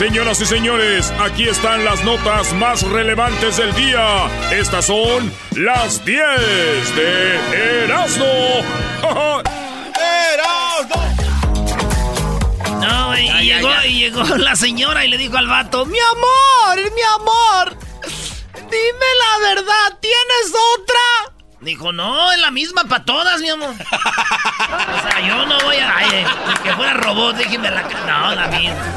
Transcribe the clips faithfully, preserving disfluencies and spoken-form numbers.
Señoras y señores, aquí están las notas más relevantes del día. Estas son las diez de Erasmo. ¡Erasmo! No, y, ya, llegó, ya, ya. y llegó la señora y le dijo al vato, mi amor, mi amor, dime la verdad, ¿tienes otra? Dijo, no, es la misma para todas, mi amor. O sea, yo no voy a... Ay, eh, que fuera robot, déjenme la... No, la misma.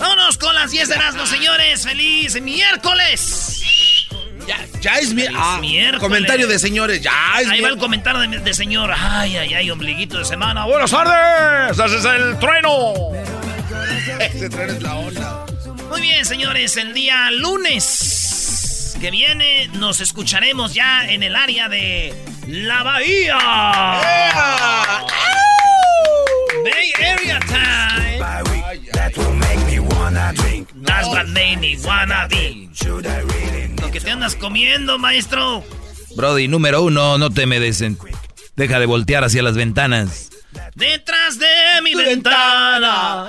Vámonos con las diez de Erasmo, señores. ¡Feliz miércoles! Ya, ya es mi... ah, miércoles. Comentario de señores, ya es Ahí mi... va el comentario de, de señor. Ay, ay, ay, ombliguito de semana. ¡Buenas tardes! ¡Ese es el trueno! Ese trueno es la onda. Muy bien, señores, el día lunes que viene nos escucharemos ya en el área de la Bahía. Yeah. Bay Area time. That's what made me wanna be. Lo que te andas comiendo, maestro. Brody, número uno, no te me desen. Deja de voltear hacia las ventanas. Detrás de mi ventana. ventana.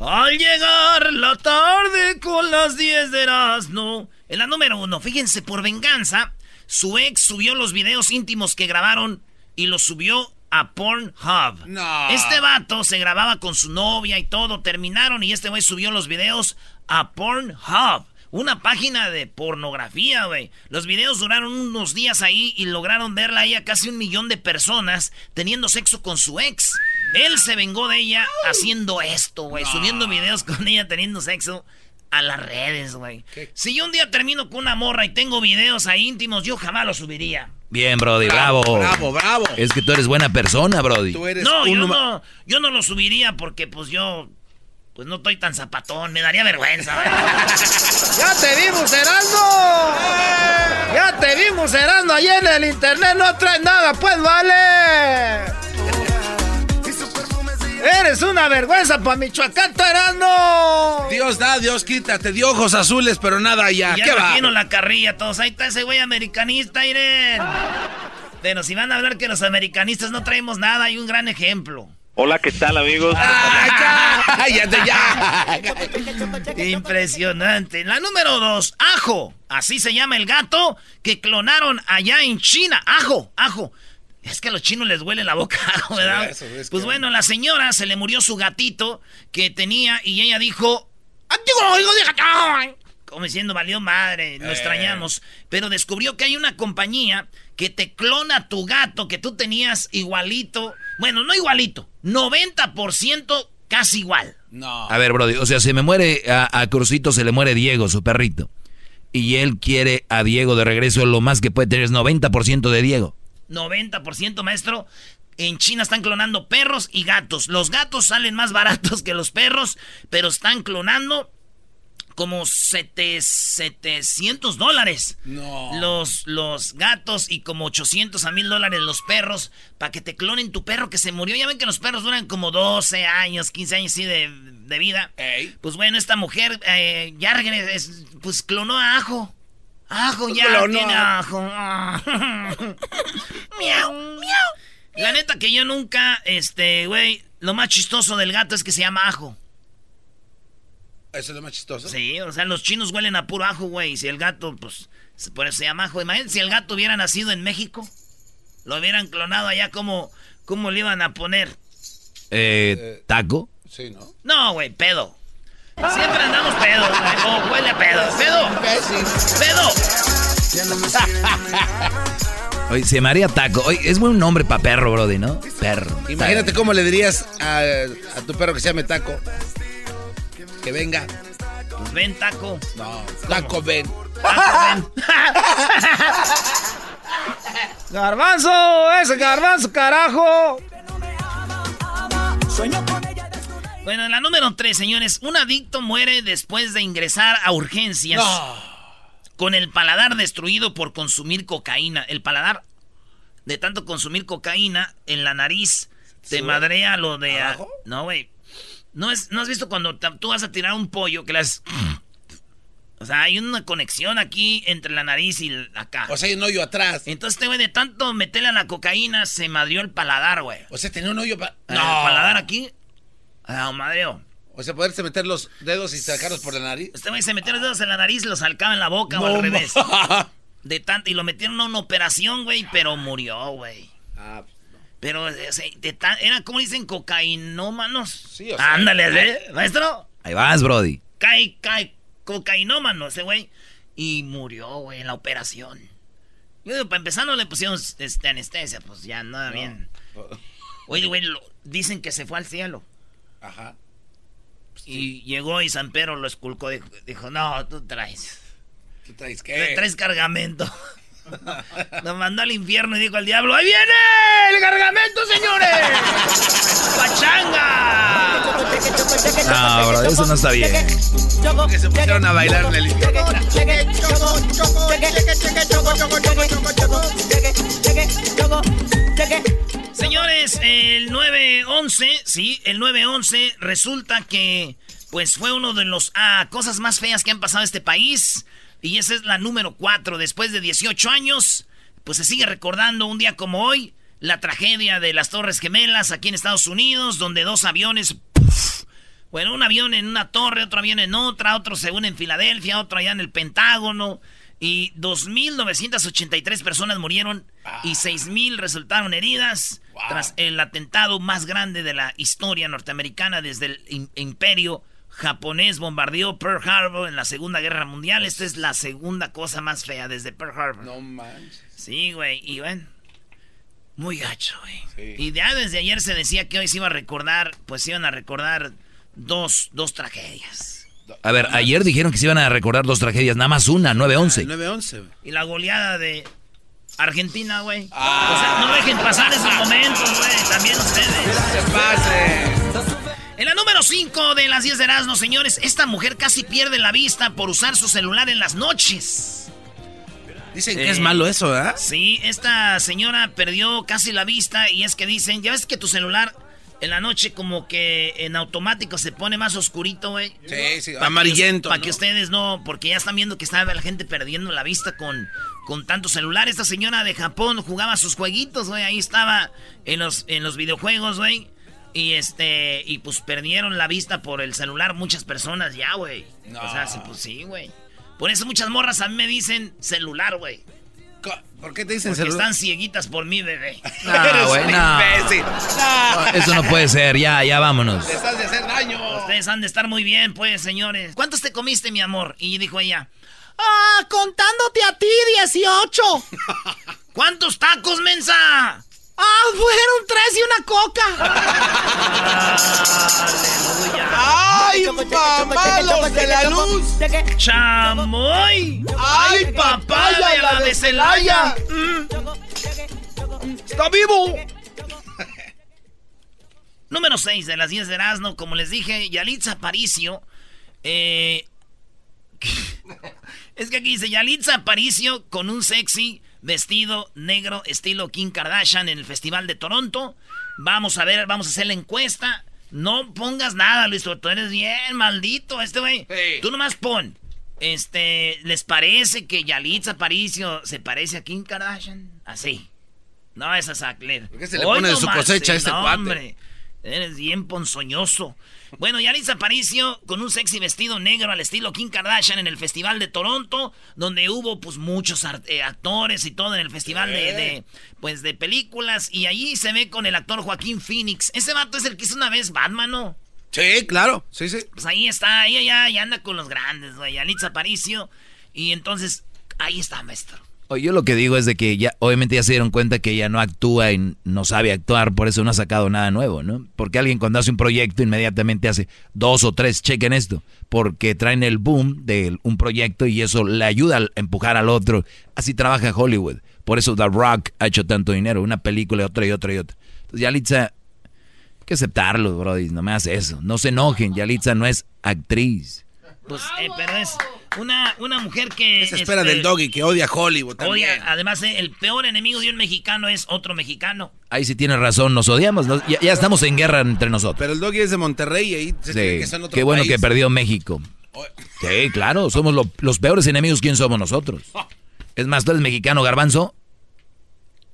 ¡Ah! Al llegar la tarde con las diez de Erasmo. En la número uno, fíjense, por venganza, su ex subió los videos íntimos que grabaron y los subió a Pornhub. No. Este vato se grababa con su novia y todo, terminaron y este güey subió los videos a Pornhub, una página de pornografía, güey. Los videos duraron unos días ahí y lograron verla ahí a casi un millón de personas teniendo sexo con su ex. Él se vengó de ella haciendo esto, güey, no. subiendo videos con ella teniendo sexo. A las redes, güey. Si yo un día termino con una morra y tengo videos ahí íntimos, yo jamás los subiría. Bien, Brody, bravo. Bravo, bravo. bravo. Es que tú eres buena persona, Brody. Tú eres no, un yo no, yo no los subiría porque, pues, yo... Pues no estoy tan zapatón, me daría vergüenza. ¡Ya te vimos, Erasmo! ¡Eh! ¡Ya te vimos, Erasmo! Allí en el internet no traes nada, pues, vale. ¡Eres una vergüenza para Michoacán, Erasmo! Dios da, Dios quita, te dio ojos azules, pero nada ya. Ya imagino la carrilla todos. Ahí está ese güey americanista, Irene. Pero si van a hablar que los americanistas no traemos nada, hay un gran ejemplo. Hola, ¿qué tal, amigos? Ah, ya, ya, ya. Impresionante. La número dos, Ajo. Así se llama el gato que clonaron allá en China. Ajo, Ajo. Es que a los chinos les huele la boca, ¿verdad? Sí, es que... Pues bueno, la señora se le murió su gatito que tenía y ella dijo... Como diciendo, valió madre, lo eh. extrañamos. Pero descubrió que hay una compañía que te clona tu gato que tú tenías igualito. Bueno, no igualito, noventa por ciento casi igual. No. A ver, Brody, o sea, se me muere a, a Crucito, se le muere Diego, su perrito. Y él quiere a Diego de regreso, lo más que puede tener es noventa por ciento de Diego. noventa por ciento, maestro. En China están clonando perros y gatos. Los gatos salen más baratos que los perros, pero están clonando como setecientos dólares. No. Los, los gatos y como ochocientos a mil dólares los perros para que te clonen tu perro que se murió. Ya ven que los perros duran como doce años, quince años sí, de, de vida. Ey. Pues bueno, esta mujer eh, ya regres, pues clonó a Ajo. Ajo ya no, no. tiene ajo. Miau, miau. La neta que yo nunca, este, güey, lo más chistoso del gato es que se llama Ajo. ¿Eso es lo más chistoso? Sí, o sea, los chinos huelen a puro ajo, güey. Y si el gato, pues, por eso se llama Ajo. Imagínate si el gato hubiera nacido en México. Lo hubieran clonado allá, ¿cómo, cómo le iban a poner? Eh, ¿taco? Sí, ¿no? No, güey, pedo. Siempre andamos pedos, güey. Oh, huele a pedo. ¡Pedo! ¡Pedo! Oye, se llamaría Taco. Oye, es buen nombre para perro, Brody, ¿no? Perro. Imagínate taco. Cómo le dirías a, a tu perro que se llame Taco. Que venga. Pues ven, Taco. No, Taco, ¿cómo? Ven. Taco, ven. ¡Garbanzo! ¡Ese garbanzo, carajo! Sueño con... Bueno, la número tres, señores. Un adicto muere después de ingresar a urgencias no. con el paladar destruido por consumir cocaína. El paladar de tanto consumir cocaína en la nariz te ¿Sube? Madrea lo de... A... No, güey. ¿No, es... ¿No has visto cuando te... tú vas a tirar un pollo que las... O sea, hay una conexión aquí entre la nariz y el... acá. O sea, hay un hoyo atrás. Entonces, este güey, de tanto meterle a la cocaína, se madrió el paladar, güey. O sea, tenía un hoyo... Pa... No. El paladar aquí... Ah, madreo. O sea, poderse meter los dedos y sacarlos por la nariz. Este güey se metió los dedos en la nariz, los salcaba en la boca no, o al revés. Ma. De tanto, y lo metieron a una operación, güey, pero murió, güey. Ah, pues no. Pero, o sea, de tan, era como dicen, cocainómanos. Sí, o sea. Ándale, ¿eh? Maestro. Ahí vas, Brody. Cae, cae, cocainómano ese güey. Y murió, güey, en la operación. Yo digo, para empezar no le pusieron este, anestesia, pues ya nada no. bien. Oye, güey, lo, dicen que se fue al cielo. Ajá. Pues, y sí. llegó y San Pedro lo esculcó, dijo, dijo, no, tú traes. ¿Tú traes qué? Traes cargamento. Nos mandó al infierno y dijo al diablo, ¡ahí viene el cargamento, señores! ¡Pachanga! No, bro, eso no está bien. Que se pusieron a bailar en el infierno. Señores, el nueve once, sí, el nueve once resulta que pues fue uno de los ah, cosas más feas que han pasado en este país. Y esa es la número cuatro. Después de dieciocho años, pues se sigue recordando un día como hoy la tragedia de las Torres Gemelas aquí en Estados Unidos, donde dos aviones, puff, bueno, un avión en una torre, otro avión en otra, otro según en Filadelfia, otro allá en el Pentágono, y dos mil novecientas ochenta y tres personas murieron y seis mil resultaron heridas wow. tras el atentado más grande de la historia norteamericana desde el imperio japonés bombardeó Pearl Harbor en la Segunda Guerra Mundial. Esta es la segunda cosa más fea desde Pearl Harbor. No manches. Sí, güey. Y bueno, muy gacho, güey. Sí. Y ya desde ayer se decía que hoy se iba a recordar, pues se iban a recordar dos, dos tragedias. A ver, ayer dijeron que se iban a recordar dos tragedias, nada más una, nueve once. nueve once. Y la goleada de Argentina, güey. Ah. O sea, no dejen pasar esos momentos, güey. También ustedes. No se pasen. En la número cinco de las diez de Erasmo, señores, esta mujer casi pierde la vista por usar su celular en las noches. Dicen que eh, es malo eso, ¿verdad? Sí, esta señora perdió casi la vista y es que dicen, ya ves que tu celular en la noche como que en automático se pone más oscurito, güey. Sí, sí, amarillento. Para ¿no? que ustedes no, porque ya están viendo que está la gente perdiendo la vista con, con tanto celular. Esta señora de Japón jugaba sus jueguitos, güey, ahí estaba en los, en los videojuegos, güey. Y este, y pues perdieron la vista por el celular muchas personas ya, güey. No. O sea, pues sí, güey. Por eso muchas morras a mí me dicen celular, güey. ¿Por qué te dicen Porque celular? Porque están cieguitas por mí, bebé. No, eres güey, un no. imbécil. No. No, eso no puede ser, ya, ya vámonos. Te estás de hacer daño. Ustedes han de estar muy bien, pues, señores. ¿Cuántos te comiste, mi amor? Y dijo ella, ah, contándote a ti, dieciocho. ¿Cuántos tacos, mensa? ¡Ah, fueron tres y una coca! ¡Aleluya! ¡Ay, papá, los de la luz! ¡Chamoy! ¡Ay, papá, la de Celaya! Mm. ¡Está vivo! Número seis de las diez de Erasmo, como les dije, Yalitza Aparicio. Eh, es que aquí dice Yalitza Aparicio con un sexy vestido negro estilo Kim Kardashian en el Festival de Toronto. Vamos a ver, vamos a hacer la encuesta. No pongas nada, Luis, tú eres bien maldito este güey. Hey. Tú nomás pon, este, ¿les parece que Yalitza Aparicio se parece a Kim Kardashian? Así. No, esa es a Claire. ¿Por qué se le Hoy pone de su cosecha a este no, cuate? Hombre, eres bien ponzoñoso. Bueno, Yalitza Aparicio con un sexy vestido negro al estilo Kim Kardashian en el Festival de Toronto, donde hubo pues muchos actores y todo en el festival de, de pues de películas, y allí se ve con el actor Joaquín Phoenix. Ese vato es el que hizo una vez Batman, ¿no? Sí, claro, sí, sí. Pues ahí está, ella ya, ya anda con los grandes, güey, Yalitza Aparicio, y entonces ahí está, maestro. Oye, yo lo que digo es de que ya, obviamente ya se dieron cuenta que ella no actúa y no sabe actuar, por eso no ha sacado nada nuevo, ¿no? Porque alguien cuando hace un proyecto inmediatamente hace dos o tres, chequen esto, porque traen el boom de un proyecto y eso le ayuda a empujar al otro. Así trabaja Hollywood, por eso The Rock ha hecho tanto dinero, una película, otra y otra y otra. Entonces Yalitza, hay que aceptarlo, brody, no me hace eso, no se enojen, Yalitza no es actriz. Pues, eh, pero es una, una mujer que... Se espera este, del Doggy, que odia Hollywood también. Odia, además, eh, el peor enemigo de un mexicano es otro mexicano. Ahí sí tiene razón, nos odiamos, nos, ya, ya estamos en guerra entre nosotros. Pero el Doggy es de Monterrey y ahí se sí, cree que son otro Qué bueno país. Que perdió México. Sí, claro, somos lo, los peores enemigos, ¿quién somos nosotros? Es más, tú eres mexicano, Garbanzo,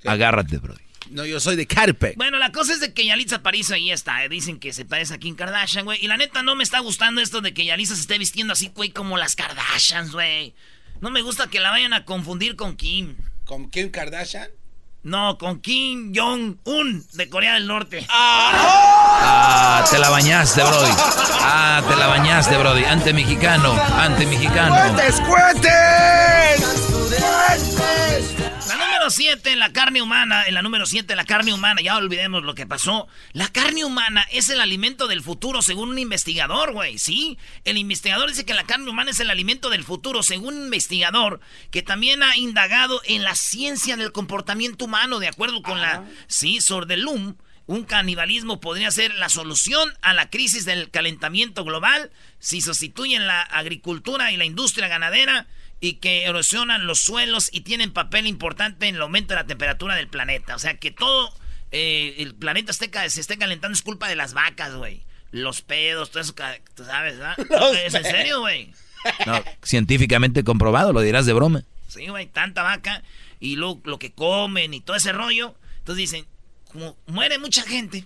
agárrate, bro. No, yo soy de Carpe. Bueno, la cosa es de que Yalitza Aparicio ahí está, eh. Dicen que se parece a Kim Kardashian, güey. Y la neta no me está gustando esto de que Yalitza se esté vistiendo así, güey, como las Kardashians, güey. No me gusta que la vayan a confundir con Kim. ¿Con Kim Kardashian? No, con Kim Jong-un de Corea del Norte. Ah, te la bañaste, Brody. Ah, te la bañaste, Brody. Ante mexicano, ante mexicano. ¡Cuentes, cuentes! ¡Cuentes! La número siete en la carne humana, en la número siete en la carne humana, ya olvidemos lo que pasó. La carne humana es el alimento del futuro, según un investigador, güey, ¿sí? El investigador dice que la carne humana es el alimento del futuro, según un investigador que también ha indagado en la ciencia del comportamiento humano, de acuerdo con Ajá. la, sí, Sordelum. Un canibalismo podría ser la solución a la crisis del calentamiento global si sustituyen la agricultura y la industria ganadera y que erosionan los suelos y tienen papel importante en el aumento de la temperatura del planeta. O sea, que todo eh, el planeta esté, se esté calentando es culpa de las vacas, güey. Los pedos, todo eso, tú sabes, ¿verdad? ¿Es en serio, güey? No, científicamente comprobado, lo dirás de broma. Sí, güey, tanta vaca y lo, lo que comen y todo ese rollo. Entonces dicen... Como muere mucha gente,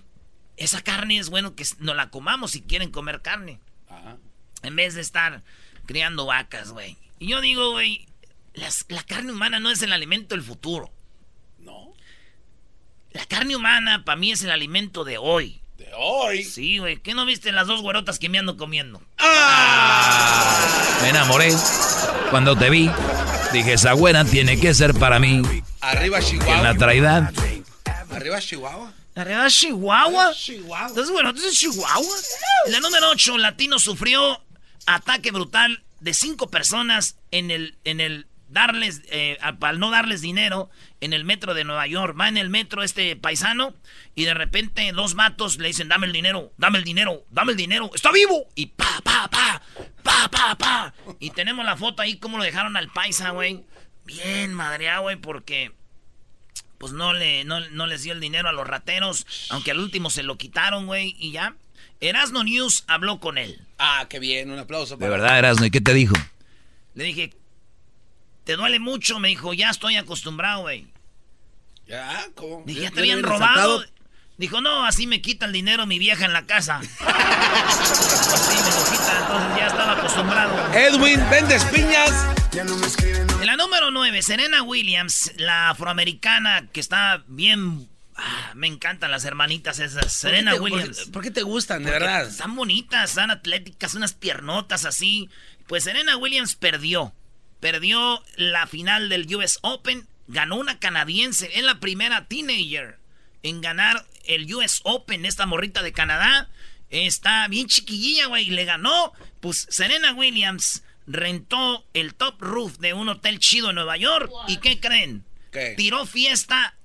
esa carne es bueno que no la comamos si quieren comer carne. Ajá. En vez de estar criando vacas, güey. Y yo digo, güey, la carne humana no es el alimento del futuro. No. La carne humana para mí es el alimento de hoy. ¿De hoy? Sí, güey. ¿Qué no viste las dos güerotas que me ando comiendo? ¡Ah! Me enamoré cuando te vi. Dije, esa güera tiene que ser para mí. Arriba Chihuahua. En la traidad. ¿Arriba Chihuahua? ¿Arriba Chihuahua? Chihuahua. Entonces, bueno, ¿entonces Chihuahua? La número ocho, latino sufrió ataque brutal de cinco personas en el, en el darles, eh, al no darles dinero en el metro de Nueva York. Va en el metro este paisano y de repente dos vatos le dicen, dame el dinero, dame el dinero, dame el dinero, ¡está vivo! Y pa, pa, pa, pa, pa, pa. Y tenemos la foto ahí como lo dejaron al paisa, güey. Bien madreado, güey, porque... pues no, le, no, no les dio el dinero a los rateros, aunque al último se lo quitaron, güey, y ya. Erasmo News habló con él. Ah, qué bien, un aplauso. Para de verdad, Erasmo, ¿y qué te dijo? Le dije, ¿te duele mucho? Me dijo, ya estoy acostumbrado, güey. ¿Ya? ¿Cómo? Dije, ¿ya te habían robado? Sacado? Dijo, no, así me quita el dinero mi vieja en la casa. Así me lo quita, entonces ya estaba acostumbrado. Edwin, vendes piñas. En la número nueve, Serena Williams, la afroamericana que está bien... Ah, me encantan las hermanitas esas. Serena Williams. ¿Por qué, por qué te gustan, de verdad? Están bonitas, están atléticas, unas piernotas así. Pues Serena Williams perdió. Perdió la final del U S Open. Ganó una canadiense. Es la primera teenager en ganar el U S Open. Esta morrita de Canadá. Está bien chiquillilla, güey. Le ganó. Pues Serena Williams... rentó el top roof de un hotel chido en Nueva York. ¿Y qué creen? ¿Qué? Tiró fiesta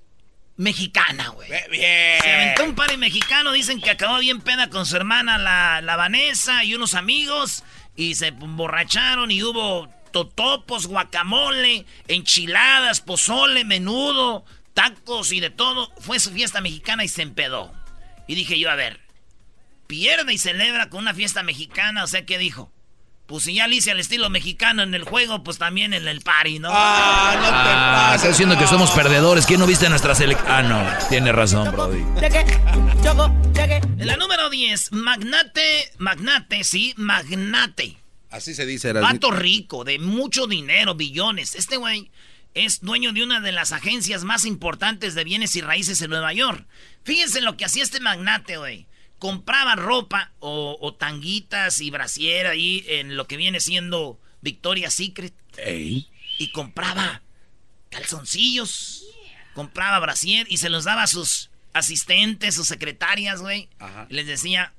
mexicana, güey. Bien. Se aventó un party mexicano. Dicen que acabó bien peda con su hermana, la, la Vanessa, y unos amigos. Y se emborracharon y hubo totopos, guacamole, enchiladas, pozole, menudo, tacos y de todo. Fue su fiesta mexicana y se empedó. Y dije yo, a ver, pierde y celebra con una fiesta mexicana. O sea, ¿qué dijo? Pues si ya le hice al estilo mexicano en el juego, pues también en el party, ¿no? ¡Ah, no te ah, pases! Está diciendo que somos perdedores. ¿Quién no viste a nuestra selección? Ah, no. Tiene razón, Choco, Brody. Cheque, choco, cheque. La número diez. Magnate, magnate, sí, magnate. Así se dice. Era vato rico, de mucho dinero, billones. Este güey es dueño de una de las agencias más importantes de bienes y raíces en Nueva York. Fíjense lo que hacía este magnate, güey. Compraba ropa o, o tanguitas y brasier ahí en lo que viene siendo Victoria's Secret. Ey. Y compraba calzoncillos, yeah. Compraba brasier y se los daba a sus asistentes, sus secretarias, güey. Y les decía,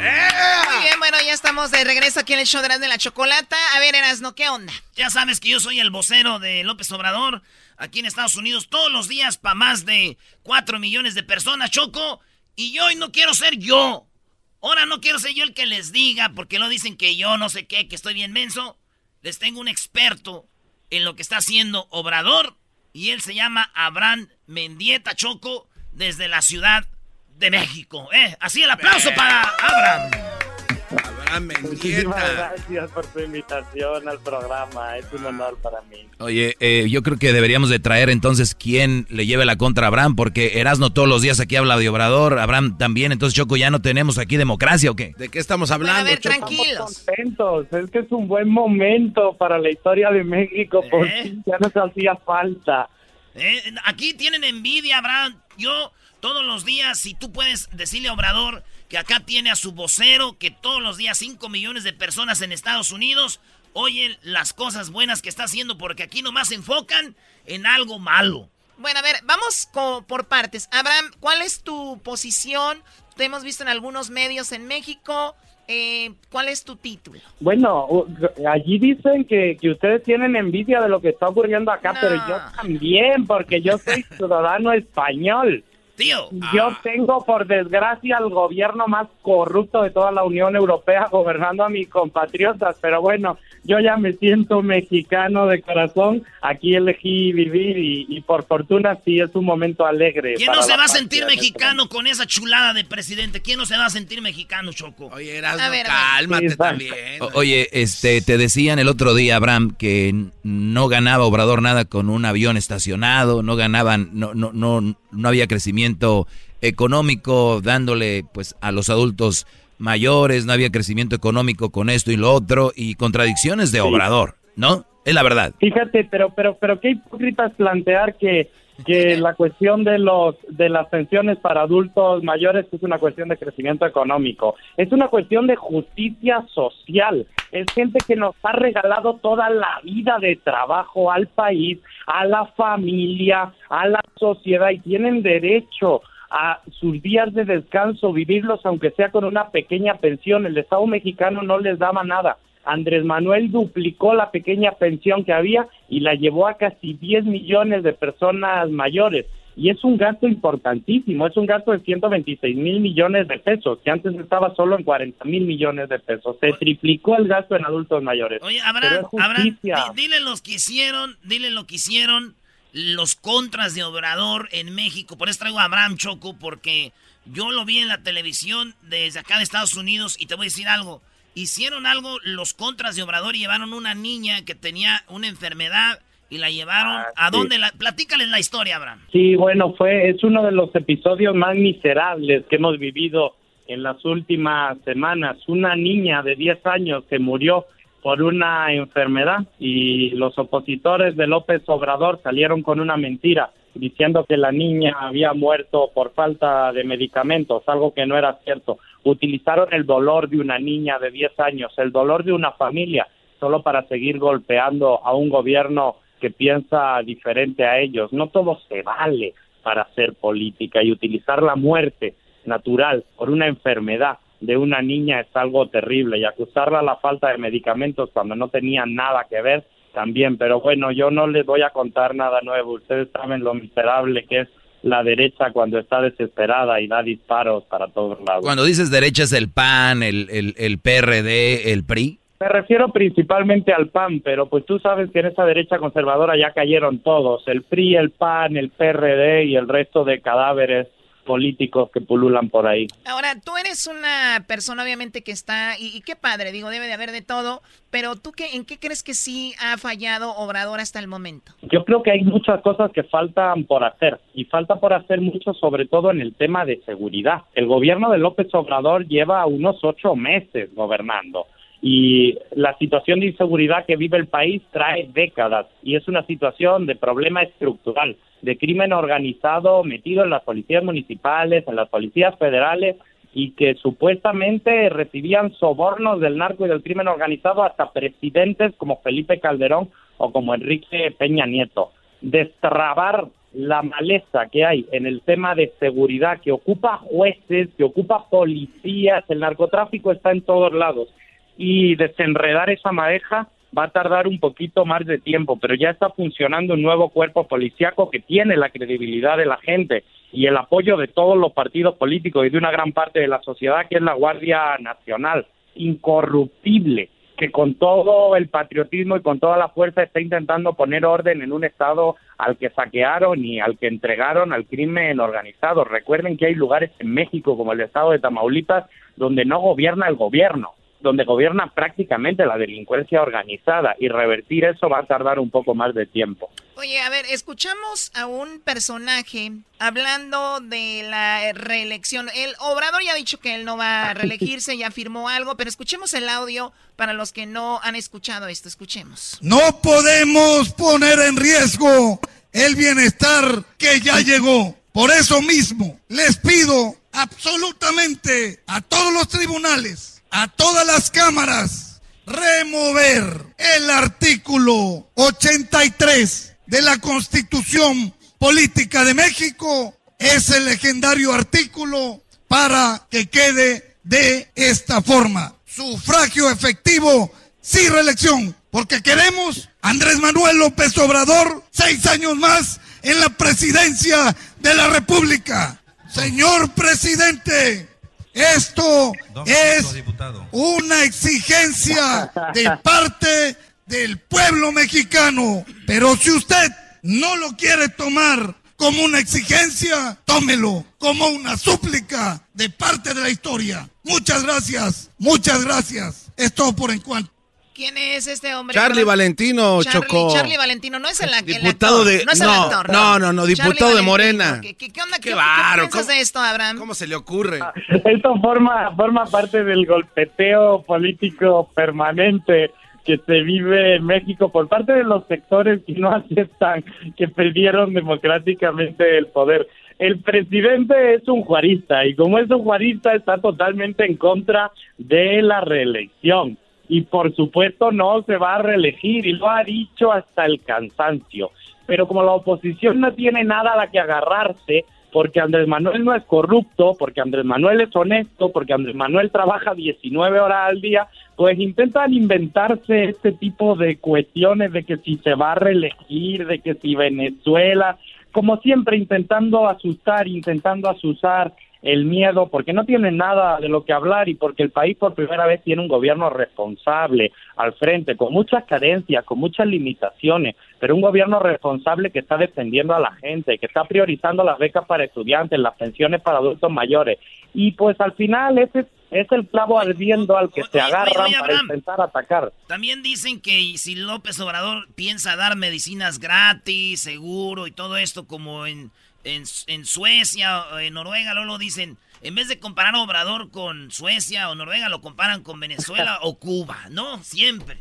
Muy bien, bueno, ya estamos de regreso aquí en el show de la Chocolata. A ver, Erasno, ¿qué onda? Ya sabes que yo soy el vocero de López Obrador aquí en Estados Unidos todos los días para más de cuatro millones de personas, Choco. Y yo hoy no quiero ser yo. Ahora no quiero ser yo el que les diga, porque no dicen que yo no sé qué, que estoy bien menso. Les tengo un experto en lo que está haciendo Obrador y él se llama Abraham Mendieta, Choco, desde la Ciudad de México, eh, así el aplauso para Abraham. Abraham Mendieta. Muchísimas gracias por tu invitación al programa, es un honor para mí. Oye, eh, yo creo que deberíamos de traer entonces quién le lleve la contra a Abraham, porque Erasno todos los días aquí habla de Obrador, Abraham también, entonces Choco, ¿ya no tenemos aquí democracia o qué? ¿De qué estamos hablando? Bueno, a ver, Choco, tranquilos. Estamos contentos, es que es un buen momento para la historia de México, ¿eh? Porque ya nos hacía falta. Eh, aquí tienen envidia, Abraham, yo... Todos los días, si tú puedes decirle a Obrador que acá tiene a su vocero, que todos los días cinco millones de personas en Estados Unidos oyen las cosas buenas que está haciendo, porque aquí nomás se enfocan en algo malo. Bueno, a ver, vamos co- por partes. Abraham, ¿cuál es tu posición? Te hemos visto en algunos medios en México. Eh, ¿Cuál es tu título? Bueno, allí dicen que, que ustedes tienen envidia de lo que está ocurriendo acá, no. Pero yo también, porque yo soy ciudadano español. Tío. Yo ah. tengo, por desgracia, el gobierno más corrupto de toda la Unión Europea gobernando a mis compatriotas, pero bueno, yo ya me siento mexicano de corazón, aquí elegí vivir y, y por fortuna sí es un momento alegre. ¿Quién no se va a sentir mexicano con esa chulada de presidente? ¿Quién no se va a sentir mexicano, Choco? Oye, Erasmo, a ver, cálmate sí, también. O, oye, este, te decían el otro día, Abraham, que no ganaba Obrador nada con un avión estacionado, no ganaban, no, no, no, no había crecimiento económico, dándole pues a los adultos mayores, no había crecimiento económico con esto y lo otro, y contradicciones de Obrador, ¿no? Es la verdad. Fíjate, pero pero pero qué hipócritas plantear que que la cuestión de los de las pensiones para adultos mayores es una cuestión de crecimiento económico, es una cuestión de justicia social, es gente que nos ha regalado toda la vida de trabajo al país, a la familia, a la sociedad y tienen derecho a sus días de descanso, vivirlos aunque sea con una pequeña pensión. El Estado mexicano no les daba nada. Andrés Manuel duplicó la pequeña pensión que había y la llevó a casi diez millones de personas mayores. Y es un gasto importantísimo, es un gasto de ciento veintiséis mil millones de pesos, que antes estaba solo en cuarenta mil millones de pesos. Se triplicó el gasto en adultos mayores. Oye, Abraham, Abraham, d- dile los que hicieron, dile lo que hicieron los contras de Obrador en México. Por eso traigo a Abraham, Choco, porque yo lo vi en la televisión desde acá de Estados Unidos y te voy a decir algo. Hicieron algo los contras de Obrador y llevaron una niña que tenía una enfermedad y la llevaron... Ah, ¿a dónde? Sí. La, platícales la historia, Abraham. Sí, bueno, fue es uno de los episodios más miserables que hemos vivido en las últimas semanas. Una niña de diez años que murió por una enfermedad y los opositores de López Obrador salieron con una mentira diciendo que la niña había muerto por falta de medicamentos, algo que no era cierto. Utilizaron el dolor de una niña de diez años, el dolor de una familia, solo para seguir golpeando a un gobierno que piensa diferente a ellos. No todo se vale para hacer política y utilizar la muerte natural por una enfermedad de una niña es algo terrible, y acusarla a la falta de medicamentos cuando no tenía nada que ver también. Pero bueno, yo no les voy a contar nada nuevo. Ustedes saben lo miserable que es la derecha cuando está desesperada y da disparos para todos lados. Cuando dices derecha, ¿es el P A N, el, el, el P R D, el P R I? Me refiero principalmente al P A N, pero pues tú sabes que en esa derecha conservadora ya cayeron todos, el P R I, el P A N, el P R D y el resto de cadáveres políticos que pululan por ahí. Ahora, tú eres una persona obviamente que está, y, y qué padre, digo, debe de haber de todo, pero ¿tú qué, en qué crees que sí ha fallado Obrador hasta el momento? Yo creo que hay muchas cosas que faltan por hacer, y falta por hacer mucho, sobre todo en el tema de seguridad. El gobierno de López Obrador lleva unos ocho meses gobernando, y la situación de inseguridad que vive el país trae décadas, y es una situación de problema estructural, de crimen organizado metido en las policías municipales, en las policías federales, y que supuestamente recibían sobornos del narco y del crimen organizado hasta presidentes como Felipe Calderón o como Enrique Peña Nieto. Destrabar la maleza que hay en el tema de seguridad, que ocupa jueces, que ocupa policías, el narcotráfico está en todos lados, y desenredar esa madeja va a tardar un poquito más de tiempo, pero ya está funcionando un nuevo cuerpo policíaco que tiene la credibilidad de la gente y el apoyo de todos los partidos políticos y de una gran parte de la sociedad, que es la Guardia Nacional, incorruptible, que con todo el patriotismo y con toda la fuerza está intentando poner orden en un estado al que saquearon y al que entregaron al crimen organizado. Recuerden que hay lugares en México, como el estado de Tamaulipas, donde no gobierna el gobierno, donde gobierna prácticamente la delincuencia organizada, y revertir eso va a tardar un poco más de tiempo. Oye, a ver, escuchamos a un personaje hablando de la reelección. El Obrador ya ha dicho que él no va a reelegirse, ya firmó algo, pero escuchemos el audio para los que no han escuchado esto. Escuchemos. No podemos poner en riesgo el bienestar que ya llegó. Por eso mismo les pido absolutamente a todos los tribunales, a todas las cámaras, remover el artículo ochenta y tres de la Constitución Política de México, ese legendario artículo, para que quede de esta forma: sufragio efectivo, sí reelección, porque queremos a Andrés Manuel López Obrador seis años más en la presidencia de la República. Señor presidente, esto es una exigencia de parte del pueblo mexicano, pero si usted no lo quiere tomar como una exigencia, tómelo como una súplica de parte de la historia. Muchas gracias, muchas gracias. Es todo por en cuanto. ¿Quién es este hombre? Charlie Valentino, Charlie, Chocó. Charlie Valentino, no es el, el diputado actor, de, no es no, el actor. No, no, no, diputado Charlie de Morena. Valentino. ¿Qué, qué onda? ¿Qué, qué, ¿qué piensas de esto, Abraham? ¿Cómo se le ocurre? Ah, esto forma, forma parte del golpeteo político permanente que se vive en México por parte de los sectores que no aceptan que perdieron democráticamente el poder. El presidente es un juarista, y como es un juarista está totalmente en contra de la reelección. Y por supuesto no se va a reelegir, y lo ha dicho hasta el cansancio. Pero como la oposición no tiene nada a la que agarrarse, porque Andrés Manuel no es corrupto, porque Andrés Manuel es honesto, porque Andrés Manuel trabaja diecinueve horas al día, pues intentan inventarse este tipo de cuestiones de que si se va a reelegir, de que si Venezuela, como siempre intentando asustar, intentando asusar el miedo, porque no tienen nada de lo que hablar, y porque el país por primera vez tiene un gobierno responsable al frente, con muchas carencias, con muchas limitaciones, pero un gobierno responsable que está defendiendo a la gente, que está priorizando las becas para estudiantes, las pensiones para adultos mayores, y pues al final ese es el clavo ardiendo al que se agarran para intentar atacar. También dicen que si López Obrador piensa dar medicinas gratis, seguro y todo esto, como en En, en Suecia o en Noruega, luego dicen, en vez de comparar a Obrador con Suecia o Noruega, lo comparan con Venezuela o Cuba, ¿no? Siempre.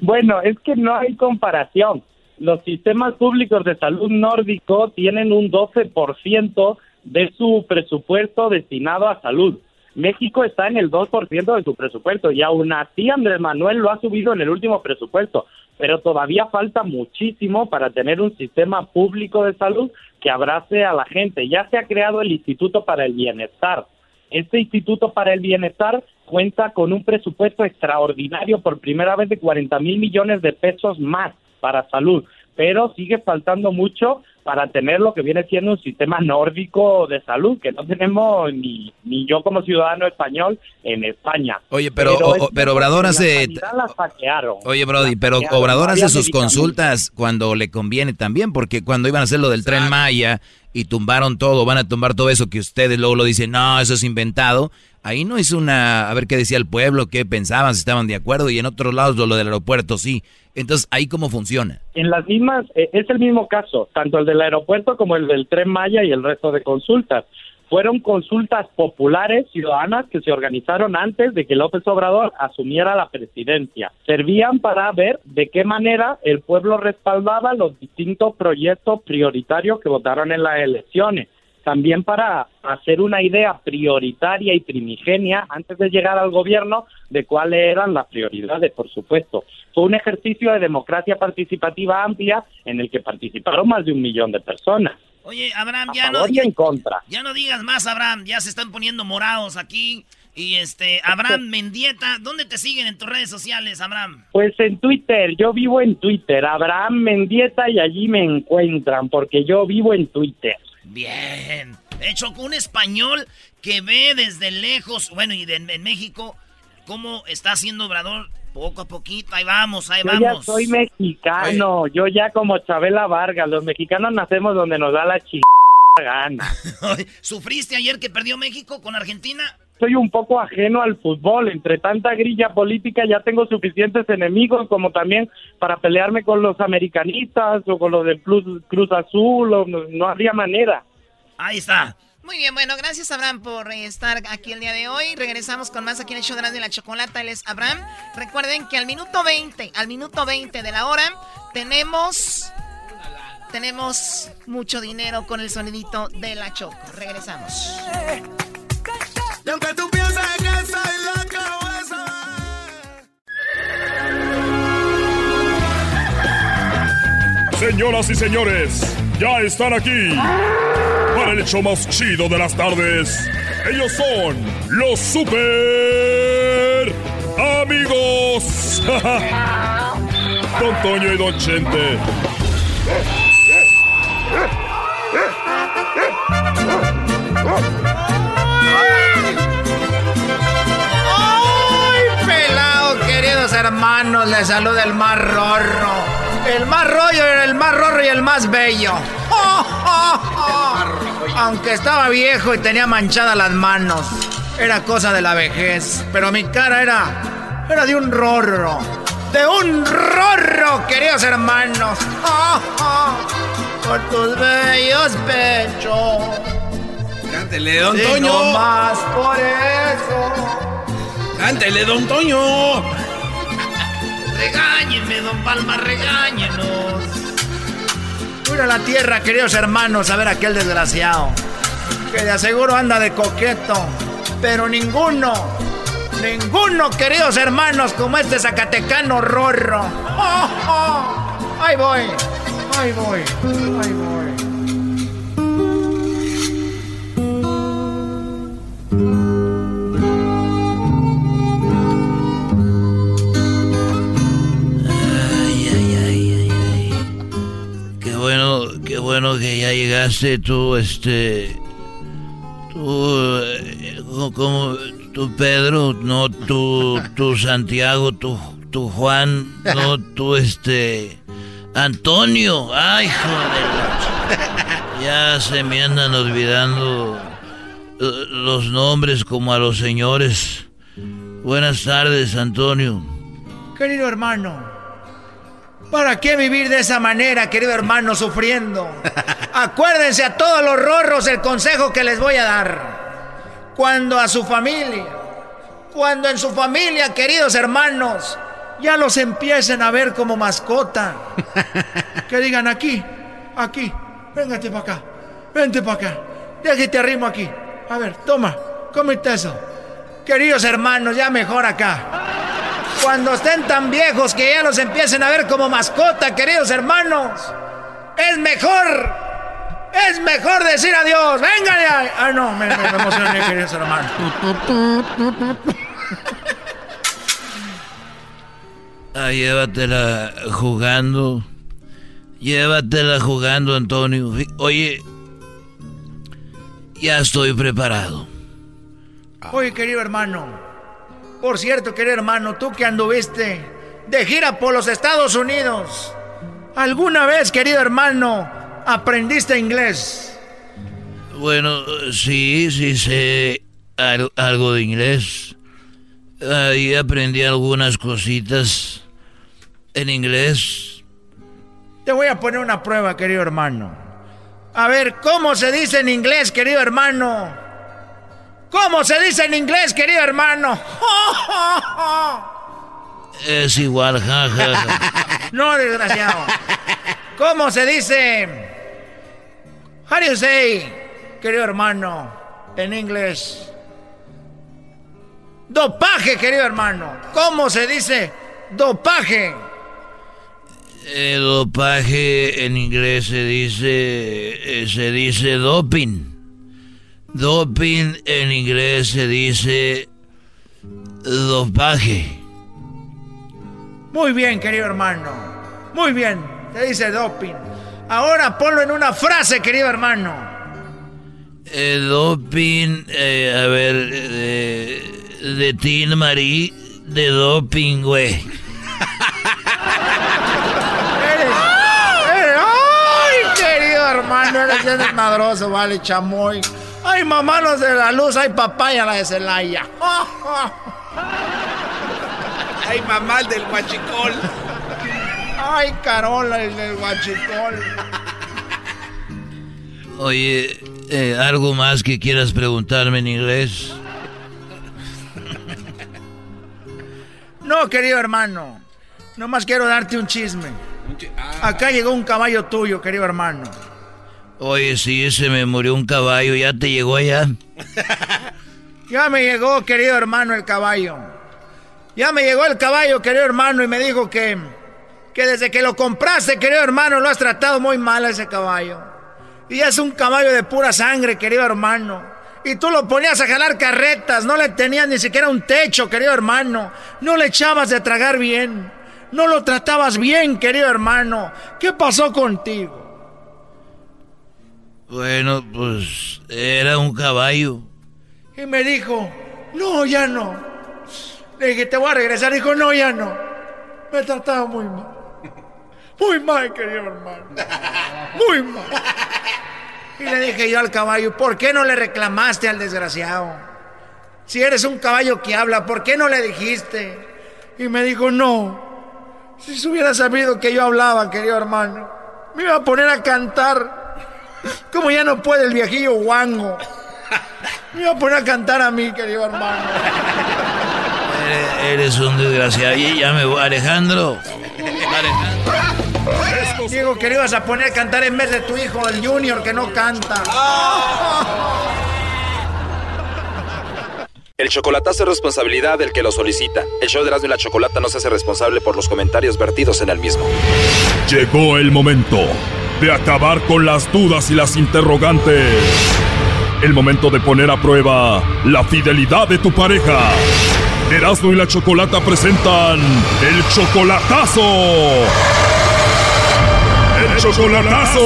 Bueno, es que no hay comparación. Los sistemas públicos de salud nórdico tienen un doce por ciento de su presupuesto destinado a salud. México está en el dos por ciento de su presupuesto, y aún así Andrés Manuel lo ha subido en el último presupuesto, pero todavía falta muchísimo para tener un sistema público de salud que abrace a la gente. Ya se ha creado el Instituto para el Bienestar, Este Instituto para el Bienestar cuenta con un presupuesto extraordinario por primera vez de cuarenta mil millones de pesos más para salud, pero sigue faltando mucho para tener lo que viene siendo un sistema nórdico de salud, que no tenemos ni ni yo como ciudadano español en España. Oye, pero, pero, o, pero Obrador hace... La saquearon, oye, Brody, pero Obrador hace sus consultas cuando le conviene también, porque cuando iban a hacer lo del Tren Maya y tumbaron todo, van a tumbar todo eso que ustedes luego lo dicen, no, eso es inventado. Ahí no es una... A ver qué decía el pueblo, qué pensaban, si estaban de acuerdo, y en otros lados lo del aeropuerto, sí. Entonces, ¿ahí cómo funciona? En las mismas... Es el mismo caso, tanto el del aeropuerto como el del Tren Maya y el resto de consultas. Fueron consultas populares, ciudadanas, que se organizaron antes de que López Obrador asumiera la presidencia. Servían para ver de qué manera el pueblo respaldaba los distintos proyectos prioritarios que votaron en las elecciones. También para hacer una idea prioritaria y primigenia antes de llegar al gobierno de cuáles eran las prioridades, por supuesto. Fue un ejercicio de democracia participativa amplia en el que participaron más de un millón de personas. Oye, Abraham, ya no, ya, en contra. ya no digas más, Abraham, ya se están poniendo morados aquí. Y este, Abraham Mendieta, ¿dónde te siguen en tus redes sociales, Abraham? Pues en Twitter, yo vivo en Twitter, Abraham Mendieta, y allí me encuentran, porque yo vivo en Twitter. Bien, hecho con un español que ve desde lejos, bueno, y de, en México, cómo está haciendo Obrador poco a poquito, ahí vamos, ahí yo vamos. Yo ya soy mexicano, oye, yo ya como Chabela Vargas, los mexicanos nacemos donde nos da la chingada gana. ¿Sufriste ayer que perdió México con Argentina? Soy un poco ajeno al fútbol, entre tanta grilla política ya tengo suficientes enemigos como también para pelearme con los americanistas o con los de Cruz, Cruz Azul, o no, no habría manera. Ahí está. Muy bien, bueno, gracias Abraham por eh, estar aquí el día de hoy. Regresamos con más aquí en el show de la Chokolata. Él es Abraham. Recuerden que al minuto veinte, al minuto veinte de la hora, tenemos, tenemos mucho dinero con el sonidito de la Choco. Regresamos. Y aunque tú piensas que soy la cabeza. Señoras y señores, ya están aquí para el hecho más chido de las tardes. Ellos son los Super Amigos. Don Toño y Don Chente. Hermanos, les saluda el más rorro, el más rollo, el más rorro y el más bello. Oh, oh, oh. Aunque estaba viejo y tenía manchadas las manos, era cosa de la vejez, pero mi cara era, era de un rorro, de un rorro, queridos hermanos. Oh, oh. Por tus bellos pechos. Cántele, Don si Toño. No más por eso. Cántele, Don Toño. Regáñenme, Don Palma, regáñenos. Mira la tierra, queridos hermanos, a ver aquel desgraciado que de aseguro anda de coqueto, pero ninguno, ninguno, queridos hermanos, como este zacatecano rorro. Oh, oh. Ahí voy, ahí voy, ahí voy. Bueno, qué bueno que ya llegaste tú, este, tú, como, tú Pedro, no, tú, tú Santiago, tú, tú Juan, no, tú, este, Antonio, ay, joder, ya se me andan olvidando los nombres como a los señores. Buenas tardes, Antonio. Querido hermano. ¿Para qué vivir de esa manera, querido hermano, sufriendo? Acuérdense a todos los rorros el consejo que les voy a dar. Cuando a su familia, cuando en su familia, queridos hermanos, ya los empiecen a ver como mascota. Que digan, aquí, aquí, véngate para acá, vente para acá, déjate arrimo aquí. A ver, toma, cómete eso. Queridos hermanos, ya mejor acá. Cuando estén tan viejos que ya los empiecen a ver como mascota, queridos hermanos, es mejor es mejor decir adiós. ¡Venga ya! Ah, no, me, me emocioné, quería ser humano. Ah, llévatela jugando. Llévatela jugando, Antonio. Oye, ya estoy preparado. Oye, querido hermano. Por cierto, querido hermano, tú que anduviste de gira por los Estados Unidos, ¿alguna vez, querido hermano, aprendiste inglés? Bueno, sí, sí sé algo de inglés. Ahí aprendí algunas cositas en inglés. Te voy a poner una prueba, querido hermano. A ver, ¿cómo se dice en inglés, querido hermano? ¿Cómo se dice en inglés, querido hermano? Es igual, jaja. Ja, ja. No, desgraciado. ¿Cómo se dice? How do you say, querido hermano, en inglés? Dopaje, querido hermano. ¿Cómo se dice dopaje? Eh, dopaje en inglés se dice, eh, se dice doping. Doping en inglés se dice dopaje. Muy bien, querido hermano. Muy bien, se dice doping. Ahora ponlo en una frase, querido hermano. Eh, doping, eh, a ver, eh, de Tin Marí, de doping, güey. eres, eres, ¡Ay, querido hermano! Eres bien desmadroso, vale, chamoy. ¡Ay, mamá, los de la luz! ¡Ay, papaya, la de Celaya! Oh, oh. ¡Ay, mamá, el del huachicol! ¡Ay, Carola, el del huachicol! Oye, eh, ¿algo más que quieras preguntarme en inglés? No, querido hermano. Nomás quiero darte un chisme. Acá llegó un caballo tuyo, querido hermano. Oye, sí, se me murió un caballo. ¿Ya te llegó allá? Ya me llegó, querido hermano, el caballo. Ya me llegó el caballo, querido hermano, y me dijo que... que desde que lo compraste, querido hermano, lo has tratado muy mal a ese caballo. Y es un caballo de pura sangre, querido hermano. Y tú lo ponías a jalar carretas, no le tenías ni siquiera un techo, querido hermano. No le echabas de tragar bien. No lo tratabas bien, querido hermano. ¿Qué pasó contigo? Bueno, pues era un caballo. Y me dijo, no, ya no. Le dije, te voy a regresar. Dijo, no, ya no. Me trataba muy mal. Muy mal, querido hermano. Muy mal. Y le dije yo al caballo, ¿por qué no le reclamaste al desgraciado? Si eres un caballo que habla, ¿por qué no le dijiste? Y me dijo, no. Si se hubiera sabido que yo hablaba, querido hermano, me iba a poner a cantar. Como ya no puede el viejillo guango. Me iba a poner a cantar a mí, querido hermano. Eres, eres un desgraciado. Y ya me voy, Alejandro. Alejandro. Diego, que le ibas a poner a cantar en vez de tu hijo, el Junior, que no canta. El chocolatazo es responsabilidad del que lo solicita. El show de Erasmo y la Chokolata no se hace responsable por los comentarios vertidos en el mismo. Llegó el momento de acabar con las dudas y las interrogantes. El momento de poner a prueba la fidelidad de tu pareja. Erasmo y la Chokolata presentan el chocolatazo. ¡El chocolatazo!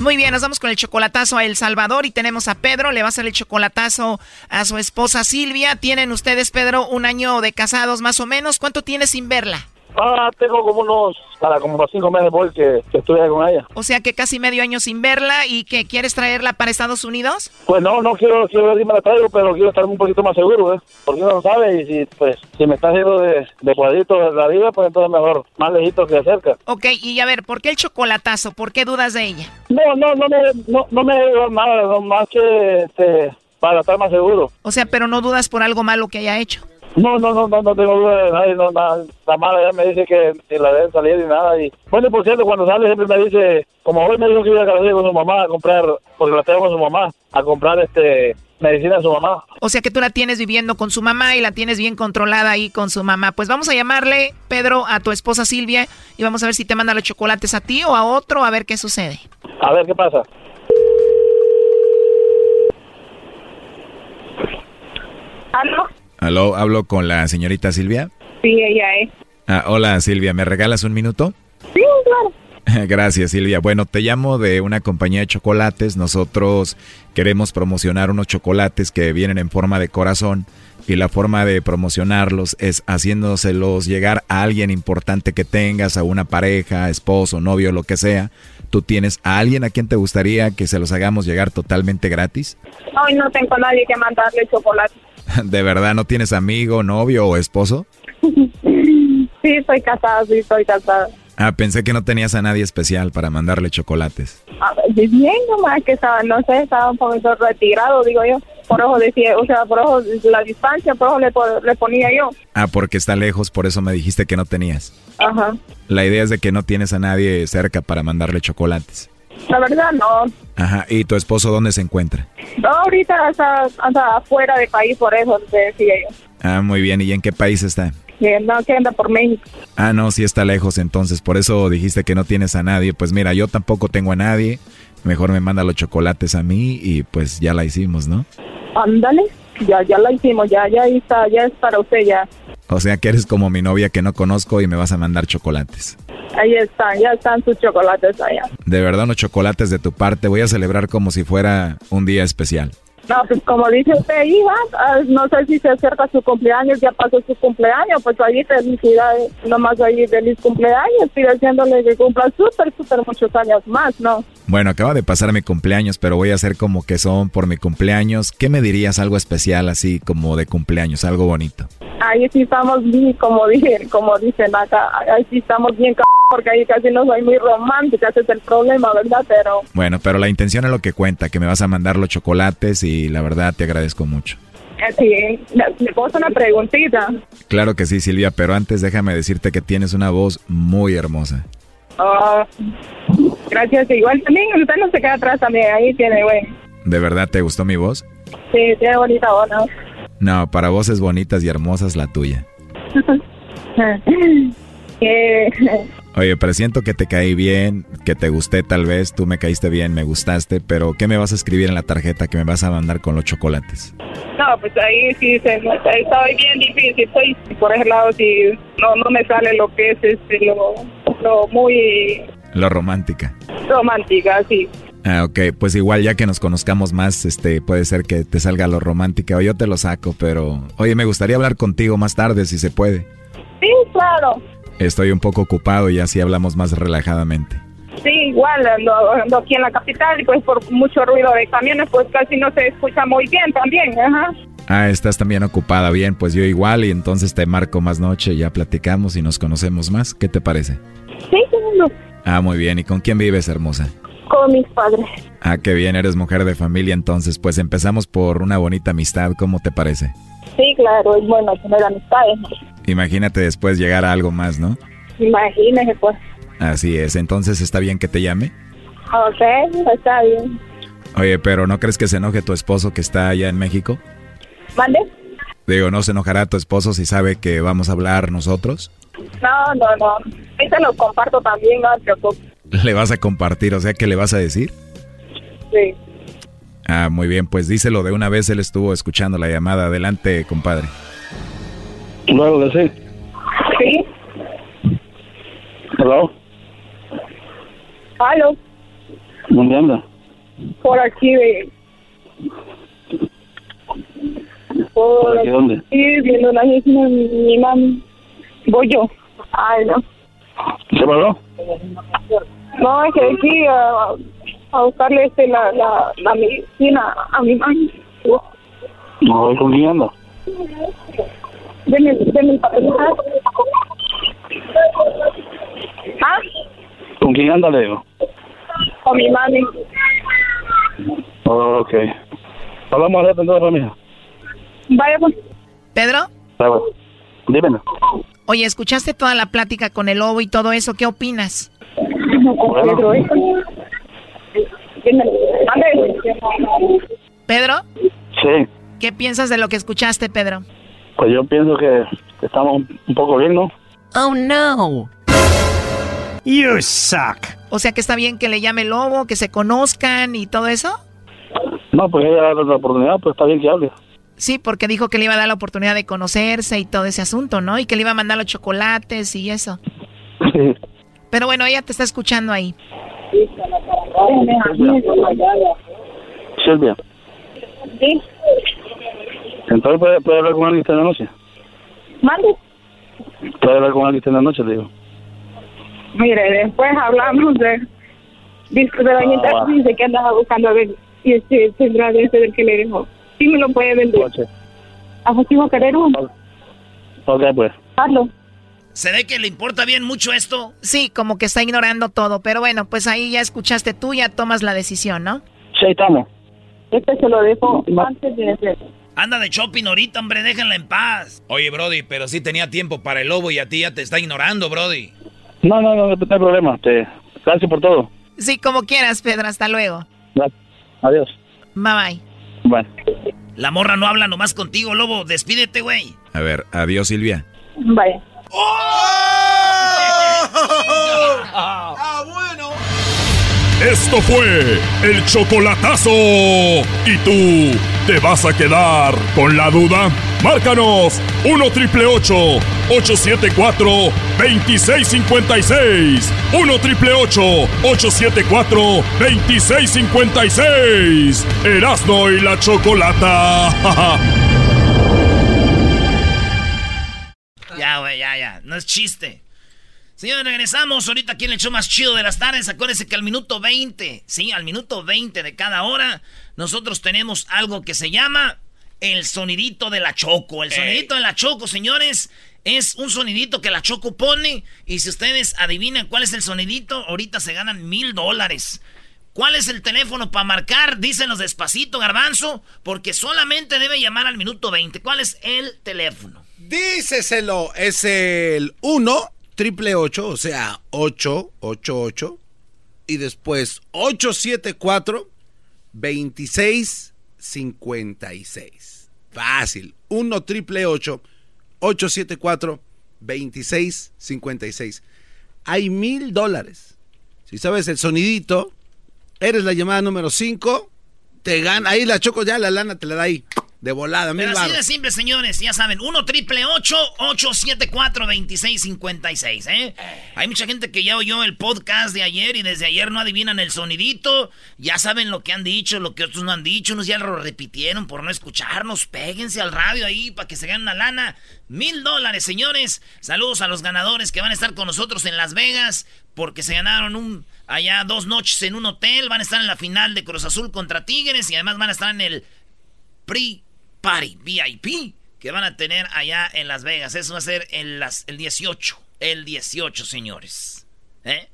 Muy bien, nos vamos con el chocolatazo a El Salvador y tenemos a Pedro, le va a hacer el chocolatazo a su esposa Silvia. Tienen ustedes, Pedro, un año de casados más o menos. ¿Cuánto tienes sin verla? Ah, tengo como unos, para como unos cinco meses voy que, que estuve con ella. O sea que casi medio año sin verla. ¿Y qué, quieres traerla para Estados Unidos? Pues no, no quiero, quiero ver si me la traigo, pero quiero estar un poquito más seguro, ¿eh? Porque uno no sabe y si, pues, si me está haciendo de, de cuadrito de la vida, pues entonces mejor, más lejito que cerca. Ok, y a ver, ¿por qué el chocolatazo? ¿Por qué dudas de ella? No, no, no me, no, no me digo nada, no, más que este, para estar más seguro. O sea, pero no dudas por algo malo que haya hecho. No, no, no, no, no tengo duda de nadie, no, nada, la mala ya me dice que ni la deben salir ni nada. Y bueno, por cierto, cuando sale siempre me dice, como hoy me dijo que iba a salir con su mamá a comprar, porque la tengo con su mamá, a comprar este medicina a su mamá. O sea que tú la tienes viviendo con su mamá y la tienes bien controlada ahí con su mamá. Pues vamos a llamarle, Pedro, a tu esposa Silvia y vamos a ver si te manda los chocolates a ti o a otro, a ver qué sucede. A ver qué pasa. ¿Aló? Aló, ¿hablo con la señorita Silvia? Sí, ella es. Ah, hola Silvia, ¿me regalas un minuto? Sí, claro. Gracias Silvia. Bueno, te llamo de una compañía de chocolates. Nosotros queremos promocionar unos chocolates que vienen en forma de corazón y la forma de promocionarlos es haciéndoselos llegar a alguien importante que tengas, a una pareja, esposo, novio, lo que sea. ¿Tú tienes a alguien a quien te gustaría que se los hagamos llegar totalmente gratis? Ay, no tengo a nadie que mandarle chocolates. ¿De verdad no tienes amigo, novio o esposo? Sí, soy casada, sí, soy casada. Ah, pensé que no tenías a nadie especial para mandarle chocolates. A ver, bien nomás que estaba, no sé, estaba un poquito retirado, digo yo. Por ojo decía, o sea, por ojo la distancia, por ojo le, le ponía yo. Ah, porque está lejos, por eso me dijiste que no tenías. Ajá. La idea es de que no tienes a nadie cerca para mandarle chocolates. La verdad, no. Ajá, ¿y tu esposo dónde se encuentra? No, ahorita anda, anda afuera de país, por eso te decía yo. Ah, muy bien, ¿y en qué país está? No, que anda por México. Ah, no, sí está lejos, entonces, por eso dijiste que no tienes a nadie. Pues mira, yo tampoco tengo a nadie, mejor me manda los chocolates a mí y pues ya la hicimos, ¿no? Ándale, ya, ya la hicimos, ya, ya está, ya es para usted, ya. O sea que eres como mi novia que no conozco y me vas a mandar chocolates. Ahí están, ya están sus chocolates allá. De verdad, unos chocolates de tu parte. Voy a celebrar como si fuera un día especial. No, pues como dice usted, hija, no sé si se acerca su cumpleaños, ya pasó su cumpleaños, pues ahí felicidades, nomás ahí feliz cumpleaños, estoy haciéndole que cumpla súper, súper muchos años más, ¿no? Bueno, acaba de pasar mi cumpleaños, pero voy a hacer como que son por mi cumpleaños. ¿Qué me dirías algo especial así como de cumpleaños, algo bonito? Ahí sí estamos bien, como dije, como dicen acá, ahí sí estamos bien, c porque ahí casi no soy muy romántica, ese es el problema, ¿verdad? Pero... Bueno, pero la intención es lo que cuenta, que me vas a mandar los chocolates y la verdad te agradezco mucho. Sí, ¿me puedo hacer una preguntita? Claro que sí, Silvia, pero antes déjame decirte que tienes una voz muy hermosa. Uh, gracias, igual también, usted no se queda atrás también, ahí tiene, güey. ¿De verdad te gustó mi voz? Sí, tiene bonita voz, ¿no? No, para voces bonitas y hermosas la tuya. eh... Oye, pero siento que te caí bien, que te gusté tal vez, tú me caíste bien, me gustaste, pero ¿qué me vas a escribir en la tarjeta que me vas a mandar con los chocolates? No, pues ahí sí, se, estoy bien difícil, estoy por ese lado, sí, no, no me sale lo que es este, lo, lo muy... Lo romántica. Romántica, sí. Ah, ok, pues igual ya que nos conozcamos más, este, puede ser que te salga lo romántica o yo te lo saco, pero... Oye, me gustaría hablar contigo más tarde, si se puede. Sí, claro. Estoy un poco ocupado y así hablamos más relajadamente. Sí, igual, ando aquí en la capital y pues por mucho ruido de camiones, pues casi no se escucha muy bien también, ajá. Ah, estás también ocupada, bien, pues yo igual y entonces te marco más noche, ya platicamos y nos conocemos más, ¿qué te parece? Sí, no. Ah, muy bien, ¿y con quién vives, hermosa? Con mis padres. Ah, qué bien, eres mujer de familia, entonces pues empezamos por una bonita amistad, ¿cómo te parece? Sí, claro, es bueno tener amistades. Imagínate después llegar a algo más, ¿no? Imagínese pues. Así es, entonces ¿está bien que te llame? Ok, está bien. Oye, pero ¿no crees que se enoje tu esposo que está allá en México? ¿Mande? Digo, ¿no se enojará tu esposo si sabe que vamos a hablar nosotros? No, no, no. Ahí se lo comparto también, no te preocupes. ¿Le vas a compartir? O sea, ¿qué le vas a decir? Sí. Ah, muy bien, pues díselo de una vez, él estuvo escuchando la llamada. Adelante, compadre. Claro que sí. ¿Sí? ¿Aló? ¿Aló? ¿Dónde anda? Por aquí, de... Por, ¿Por aquí dónde? Sí, viendo la misma, mi mamá. Voy yo. Ay, no. ¿Se paró? No, es que aquí... Uh, a buscarle este, la, la, la medicina a mi mamá. No, ¿con quién anda? Deme, deme el papel. ¿Ah? ¿Con quién anda, le digo? Con mi mami. Oh, ok. Hablamos al rato entonces, mija. Vaya, pues. ¿Pedro? Ah, bueno. Dímelo. Oye, ¿escuchaste toda la plática con el lobo y todo eso? ¿Qué opinas? Bueno. ¿Pedro? Sí. ¿Qué piensas de lo que escuchaste, Pedro? Pues yo pienso que estamos un poco bien, ¿no? Oh, no. You suck. O sea, que está bien que le llame lobo, que se conozcan y todo eso. No, pues ella da la oportunidad, pues está bien que hable. Sí, porque dijo que le iba a dar la oportunidad de conocerse y todo ese asunto, ¿no? Y que le iba a mandar los chocolates y eso. Sí. Pero bueno, ella te está escuchando ahí. Silvia. Sí. Entonces, ¿puede, puede hablar con alguien esta noche? ¿Mande? ¿Puede hablar con alguien esta noche, te digo? Mire, después hablamos de... Dice de la niña, ah, dice que andaba buscando a ver si este tendrá de ese del que le dejó. Sí me lo puede vender. ¿Ajustivo querer uno? Ok, pues. Hazlo. Se ve que le importa bien mucho esto. Sí, como que está ignorando todo. Pero bueno, pues ahí ya escuchaste tú, ya tomas la decisión, ¿no? Sí, estamos. Este se lo dejo antes de hacer. Anda de shopping ahorita, hombre, déjenla en paz. Oye, Brody, pero sí tenía tiempo para el lobo y a ti ya te está ignorando, Brody. No, no, no, no, no hay problema. Te... Gracias por todo. Sí, como quieras, Pedro. Hasta luego. Gracias. Adiós. Bye, bye. Bueno. La morra no habla nomás contigo, lobo. Despídete, güey. A ver, adiós, Silvia. Bye. ¡Oh! ¡Ah, bueno! Esto fue el chocolatazo. ¿Y tú te vas a quedar con la duda? Márcanos uno triple ocho ocho siete cuatro dos seis cinco seis. uno triple ocho ocho siete cuatro dos seis cinco seis. Erazno y la Chokolata. Ya, güey, ya, ya. No es chiste. Señores, regresamos ahorita aquí en el show más chido de las tardes. Acuérdense que al minuto veinte, sí, al minuto veinte de cada hora, nosotros tenemos algo que se llama el sonidito de la Choco. El sonidito Ey. de la Choco, señores, es un sonidito que la Choco pone. Y si ustedes adivinan cuál es el sonidito, ahorita se ganan mil dólares. ¿Cuál es el teléfono para marcar? Dísenos despacito, Garbanzo, porque solamente debe llamar al minuto veinte. ¿Cuál es el teléfono? Díceselo, es el uno... Triple ocho, o sea, ocho, ocho, ocho, y después ocho, siete, cuatro, veintiséis, cincuenta y seis. Fácil, uno, triple ocho, ocho, siete, cuatro, veintiséis, cincuenta y seis. Hay mil dólares. Si sabes el sonidito, eres la llamada número cinco, te gana, ahí la Choco ya, la lana te la da ahí. De volada, mil baros. Pero así de simple, señores, ya saben, uno triple ocho ocho siete cuatro dos seis cinco seis, ¿eh? Hay mucha gente que ya oyó el podcast de ayer y desde ayer no adivinan el sonidito, ya saben lo que han dicho, lo que otros no han dicho, unos ya lo repitieron por no escucharnos, péguense al radio ahí para que se ganen la lana, mil dólares, señores. Saludos a los ganadores que van a estar con nosotros en Las Vegas, porque se ganaron un allá dos noches en un hotel, van a estar en la final de Cruz Azul contra Tigres y además van a estar en el Pre Party, V I P, que van a tener allá en Las Vegas. Eso va a ser el, las, el dieciocho. El dieciocho, señores. ¿Eh?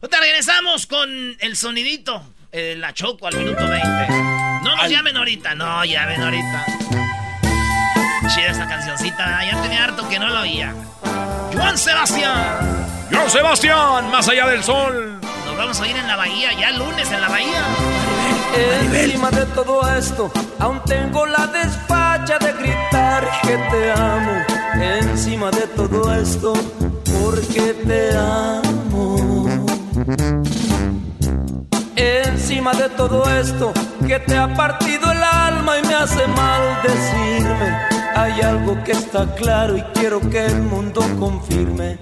Ahorita regresamos con el sonidito. Eh, la Choco al minuto veinte. No nos Ay. llamen ahorita. No, llamen ahorita. Chida esta cancioncita. Ya tenía harto que no la oía. Juan Sebastián. Juan Sebastián, más allá del sol. Nos vamos a ir en la bahía, ya el lunes en la bahía. Encima de todo esto, aún tengo la desfacha de gritar que te amo. Encima de todo esto, porque te amo. Encima de todo esto, que te ha partido el alma y me hace mal decirme. Hay algo que está claro y quiero que el mundo confirme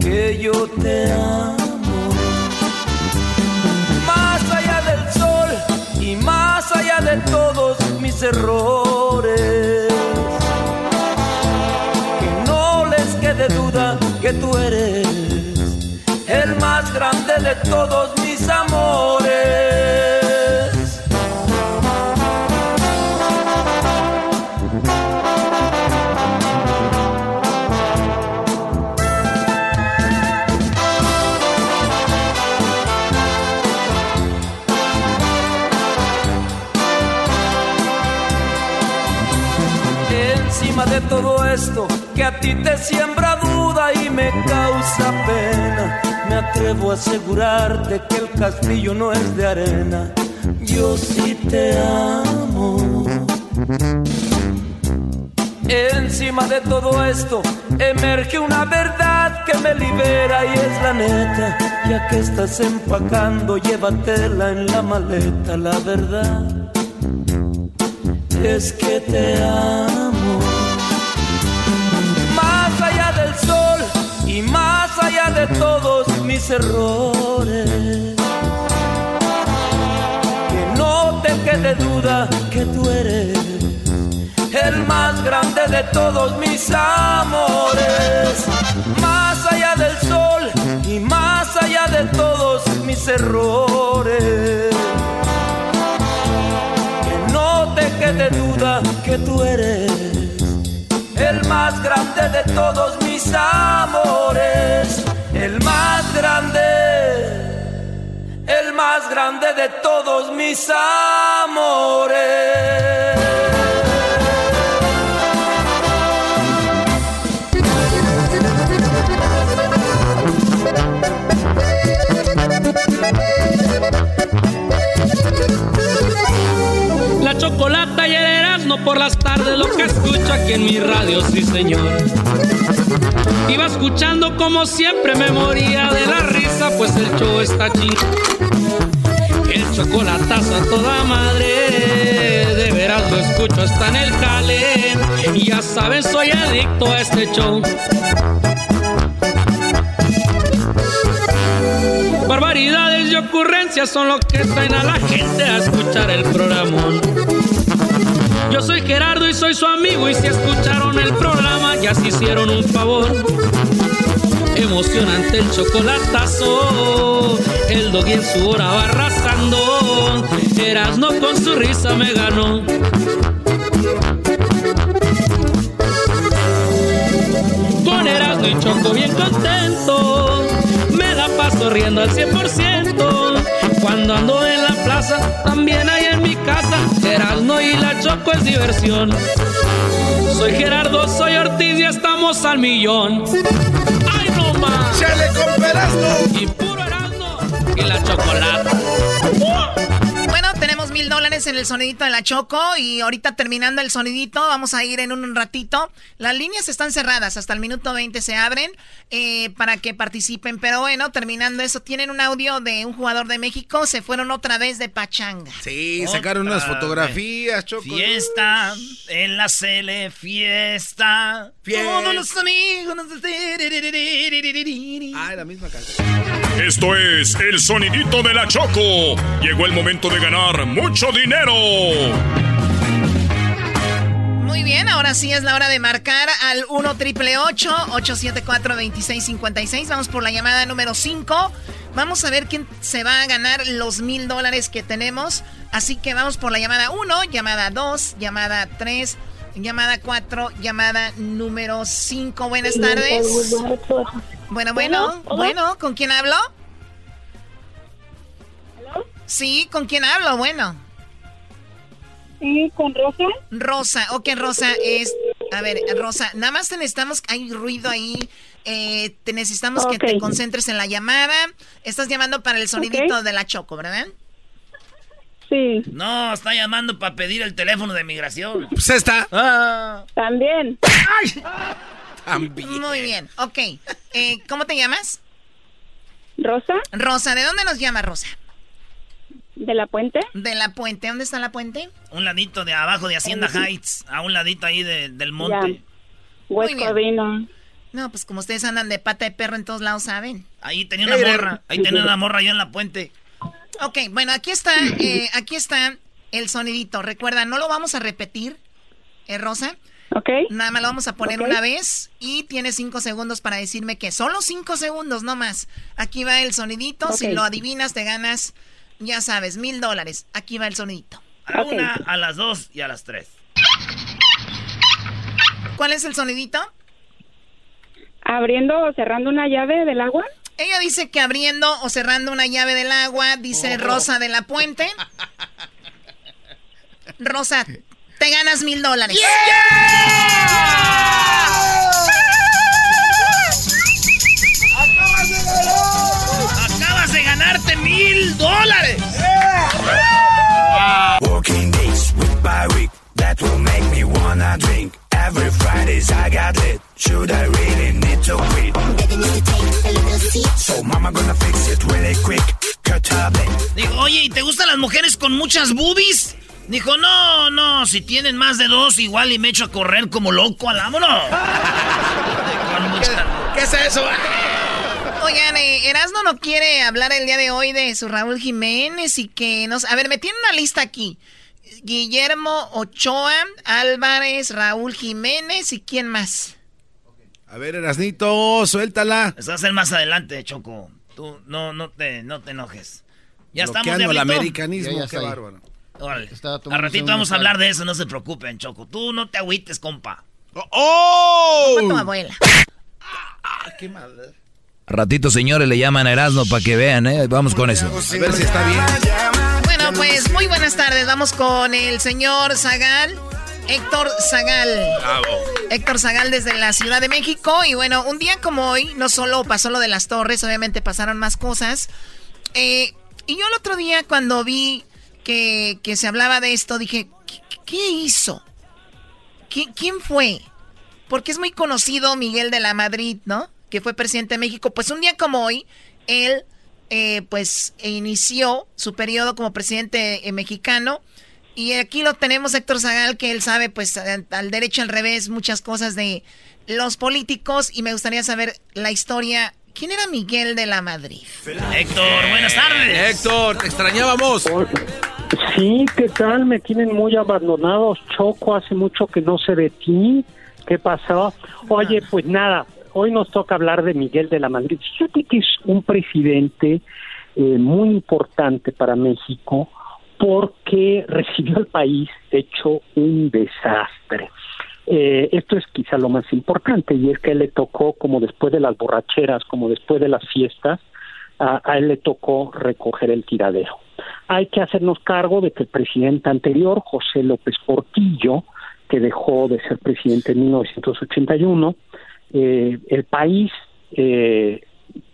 que yo te amo. Y más allá de todos mis errores, que no les quede duda que tú eres el más grande de todos mis amores. De todo esto que a ti te siembra duda y me causa pena. Me atrevo a asegurarte que el castillo no es de arena. Yo sí te amo. Encima de todo esto emerge una verdad que me libera y es la neta. Ya que estás empacando, llévatela en la maleta. La verdad es que te amo. Más allá del sol y más allá de todos mis errores, que no te quede duda que tú eres el más grande de todos mis amores. Más allá del sol y más allá de todos mis errores, que no te quede duda que tú eres el más grande de todos mis amores. El más grande, el más grande de todos mis amores. La Chokolata y el Erasmo por las tardes, lo que escucho aquí en mi radio, sí señor. Iba escuchando como siempre, me moría de la risa, pues el show está chingón. El chocolatazo a toda madre, de veras lo escucho, está en el jale. Y ya saben, soy adicto a este show. Barbaridades y ocurrencias son lo que traen a la gente a escuchar el programón. Yo soy Gerardo y soy su amigo, y si escucharon el programa ya se hicieron un favor. Emocionante el chocolatazo, el Doggy en su hora va arrasando. Erasmo con su risa me ganó. Con Erasmo y Choco bien contento, me la paso riendo al cien por ciento. Cuando ando en la plaza, también hay en mi casa, Gerardo y la Choco es diversión. Soy Gerardo, soy Ortiz y estamos al millón. ¡Ay, no más! ¡Chale con Gerardo! Y puro Gerardo y la Chocolata. ¡Oh! Bueno, tenemos mil dólares en el sonidito de la Choco. Y ahorita terminando el sonidito, vamos a ir en un ratito. Las líneas están cerradas, hasta el minuto veinte se abren eh, para que participen. Pero bueno, terminando eso, tienen un audio de un jugador de México. Se fueron otra vez de pachanga. Sí, otra sacaron unas fotografías, Choco. Fiesta, en la cele, fiesta. Fiesta. Todos los amigos. Ah, la misma canción. Esto es el sonidito de la Choco. Llegó el momento de ganar mucho dinero. Muy bien, ahora sí es la hora de marcar al uno triple ocho ocho siete cuatro dos seis cinco seis. Vamos por la llamada número cinco. Vamos a ver quién se va a ganar los mil dólares que tenemos. Así que vamos por la llamada uno, llamada dos, llamada tres, llamada cuatro, llamada número cinco. Buenas tardes. Bueno, bueno, bueno, ¿con quién hablo? Sí, ¿con quién hablo? Bueno. Sí, con Rosa. Rosa, ok, Rosa, es... A ver, Rosa, nada más te necesitamos... Hay ruido ahí, eh, te necesitamos okay. que te concentres en la llamada. Estás llamando para el sonidito okay. de la Choco, ¿verdad? Sí. No, está llamando para pedir el teléfono de migración. Pues está. Ah. También. ¡Ay! También. Muy bien, ok. Eh, ¿Cómo te llamas? Rosa. Rosa, ¿de dónde nos llama Rosa? ¿De La Puente? De La Puente. ¿Dónde está La Puente? Un ladito de abajo de Hacienda sí. Heights, a un ladito ahí de, del monte. Huesco vino. No, pues como ustedes andan de pata de perro en todos lados, ¿saben? Ahí tenía una morra, ahí tenía una morra allá en La Puente. Ok, bueno, aquí está, eh, aquí está el sonidito. Recuerda, no lo vamos a repetir, eh, Rosa. Ok. Nada más lo vamos a poner okay. una vez y tienes cinco segundos para decirme que solo cinco segundos, no más. Aquí va el sonidito, okay. si lo adivinas te ganas... Ya sabes, mil dólares. Aquí va el sonidito. A la okay. una, a las dos y a las tres. ¿Cuál es el sonidito? Abriendo o cerrando una llave del agua. Ella dice que abriendo o cerrando una llave del agua, dice oh. Rosa de La Puente. Rosa, te ganas mil dólares. Yeah. Yeah. dude, I really need to quit. Baby, need to take a little seat. So mama gonna fix it really quick. Digo, oye, ¿y te gustan las mujeres con muchas boobies? Dijo, no, no, si tienen más de dos, igual y me echo a correr como loco al ámoro. ¿Qué, ¿Qué es eso? Oigan, eh, Erasmo no quiere hablar el día de hoy de su Raúl Jiménez y que nos... A ver, me tiene una lista aquí. Guillermo Ochoa, Álvarez, Raúl Jiménez y ¿quién más? A ver, Erasnito, suéltala. Eso va a ser más adelante, Choco. Tú no, no, te, no te enojes. Ya bloqueando estamos de el americanismo, ya, ya qué bárbaro. Órale. A ratito vamos a hablar de eso, no se preocupen, Choco. Tú no te agüites, compa. ¡Oh! oh. Compa tu abuela. Ah, ¡qué madre! A ratito, señores, le llaman a Erasmo para que vean, ¿eh? Vamos con eso. A ver si está bien. Bueno, pues muy buenas tardes. Vamos con el señor Zagal. Héctor Zagal. Bravo. Héctor Zagal desde la Ciudad de México. Y bueno, un día como hoy, no solo pasó lo de las torres, obviamente pasaron más cosas. Eh, y yo el otro día cuando vi que, que se hablaba de esto, dije, ¿qué, qué hizo? ¿Qué, ¿Quién fue? Porque es muy conocido Miguel de la Madrid, ¿no? Que fue presidente de México. Pues un día como hoy, él eh, pues inició su periodo como presidente eh, mexicano. Y aquí lo tenemos, Héctor Zagal, que él sabe, pues, al derecho al revés, muchas cosas de los políticos. Y me gustaría saber la historia. ¿Quién era Miguel de la Madrid? Héctor, buenas tardes. Héctor, te extrañábamos. Sí, ¿qué tal? Me tienen muy abandonados, Choco. Hace mucho que no sé de ti. ¿Qué pasó? Oye, ah. pues nada, hoy nos toca hablar de Miguel de la Madrid. Fíjate que es un presidente eh, muy importante para México, porque recibió al país hecho un desastre. Eh, esto es quizá lo más importante, y es que a él le tocó, como después de las borracheras, como después de las fiestas, a, a él le tocó recoger el tiradero. Hay que hacernos cargo de que el presidente anterior, José López Portillo, que dejó de ser presidente en mil novecientos ochenta y uno, eh, el país eh,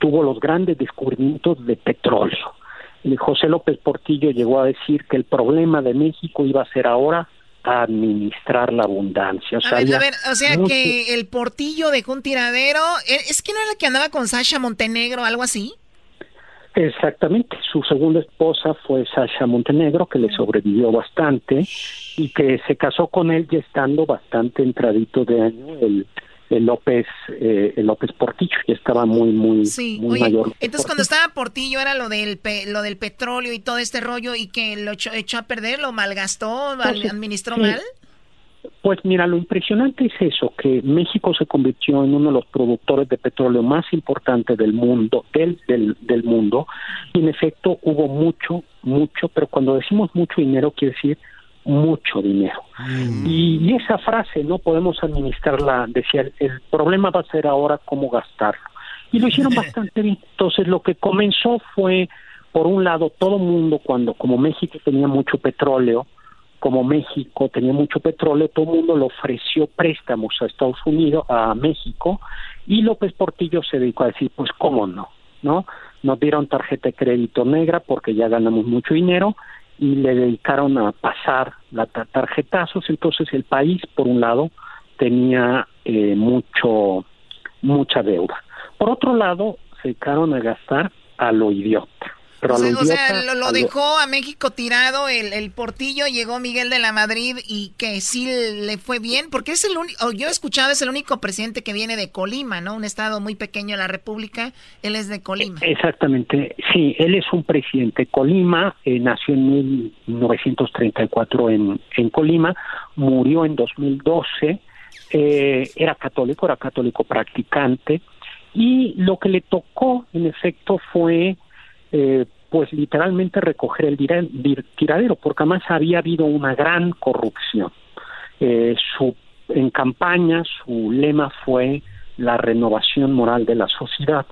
tuvo los grandes descubrimientos de petróleo. José López Portillo llegó a decir que el problema de México iba a ser ahora administrar la abundancia. O sea, a ver, a ver, o sea mucho... que el Portillo dejó un tiradero. ¿Es que no era el que andaba con Sasha Montenegro, algo así? Exactamente. Su segunda esposa fue Sasha Montenegro, que le sobrevivió bastante y que se casó con él ya estando bastante entradito de año el... El López, eh, el López Portillo, ya estaba muy, muy, sí, muy oye, mayor. Entonces, Portillo. Cuando estaba Portillo era lo del pe- lo del petróleo y todo este rollo, y que lo echó, echó a perder, lo malgastó, entonces, administró sí. mal. Pues mira, lo impresionante es eso, que México se convirtió en uno de los productores de petróleo más importantes del mundo, del, del, del mundo, y en efecto hubo mucho, mucho, pero cuando decimos mucho dinero quiere decir mucho dinero. Mm. Y, y esa frase, no podemos administrarla, decía, el, el problema va a ser ahora cómo gastarlo. Y lo hicieron bastante bien. Entonces, lo que comenzó fue, por un lado, todo mundo, cuando como México tenía mucho petróleo, como México tenía mucho petróleo, todo mundo le ofreció préstamos a Estados Unidos, a México, y López Portillo se dedicó a decir, pues, ¿cómo no? ¿No? Nos dieron tarjeta de crédito negra porque ya ganamos mucho dinero, y le dedicaron a pasar la tarjetazos, entonces el país, por un lado, tenía eh, mucho mucha deuda. Por otro lado, se dedicaron a gastar a lo idiota. Pero o, a lo sea, idiota o sea, lo, lo a dejó lo... a México tirado, el, el Portillo, llegó Miguel de la Madrid y que sí le fue bien, porque es el único, yo he escuchado, es el único presidente que viene de Colima, ¿no? Un estado muy pequeño de la República, él es de Colima. Exactamente, sí, él es un presidente. Colima, eh, nació en mil novecientos treinta y cuatro en, en Colima, murió en dos mil doce, eh, era católico, era católico practicante, y lo que le tocó, en efecto, fue... Eh, pues literalmente recoger el tiradero, porque además había habido una gran corrupción. Eh, su en campaña su lema fue la renovación moral de la sociedad.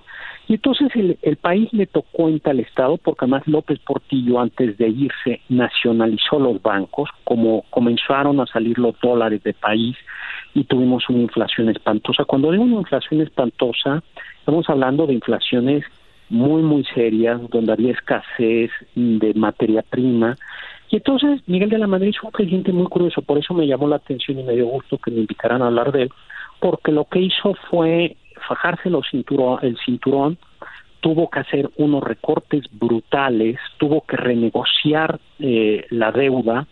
Y entonces el, el país le tocó en tal estado, porque además López Portillo, antes de irse, nacionalizó los bancos, como comenzaron a salir los dólares del país y tuvimos una inflación espantosa. Cuando digo una inflación espantosa, estamos hablando de inflaciones muy, muy serias, donde había escasez de materia prima. Y entonces Miguel de la Madrid fue un presidente muy curioso, por eso me llamó la atención y me dio gusto que me invitaran a hablar de él, porque lo que hizo fue fajarse los cinturón, el cinturón, tuvo que hacer unos recortes brutales, tuvo que renegociar eh, la deuda,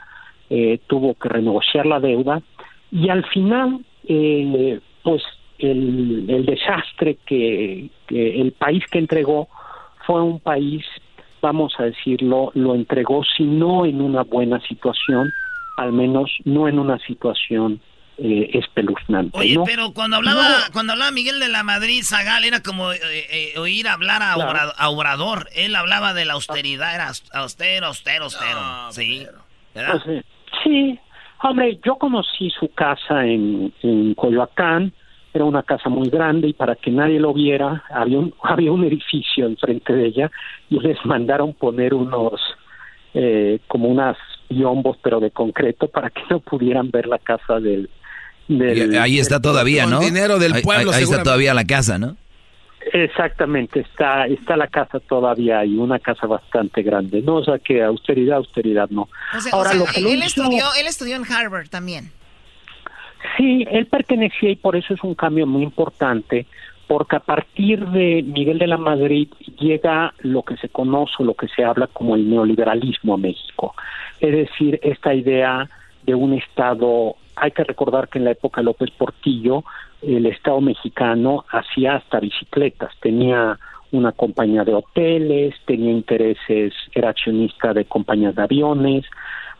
eh, tuvo que renegociar la deuda, y al final, eh, pues, el, el desastre que, que el país que entregó fue un país, vamos a decirlo, lo entregó, si no en una buena situación, al menos no en una situación eh, espeluznante. Oye, ¿no? Pero cuando hablaba no. cuando hablaba Miguel de la Madrid, Zagal, era como eh, eh, oír hablar a, claro. Obrador, a Obrador. Él hablaba de la austeridad, era austero, austero, austero. No, sí, ¿verdad? Pues, sí, hombre, yo conocí su casa en, en Coyoacán. Era una casa muy grande y para que nadie lo viera, había un, había un edificio enfrente de ella y les mandaron poner unos, eh, como unas biombos, pero de concreto, para que no pudieran ver la casa del... del ahí está todavía, ¿no? Con dinero del pueblo. Ahí, ahí está todavía la casa, ¿no? Exactamente, está está la casa todavía y una casa bastante grande. No, o sea que austeridad, austeridad, no. O sea, ahora, o sea, lo que él, él, hizo, estudió, él estudió en Harvard también. Sí, él pertenecía y por eso es un cambio muy importante, porque a partir de Miguel de la Madrid llega lo que se conoce, lo que se habla como el neoliberalismo a México. Es decir, esta idea de un Estado, hay que recordar que en la época de López Portillo, el Estado mexicano hacía hasta bicicletas, tenía una compañía de hoteles, tenía intereses, era accionista de compañías de aviones,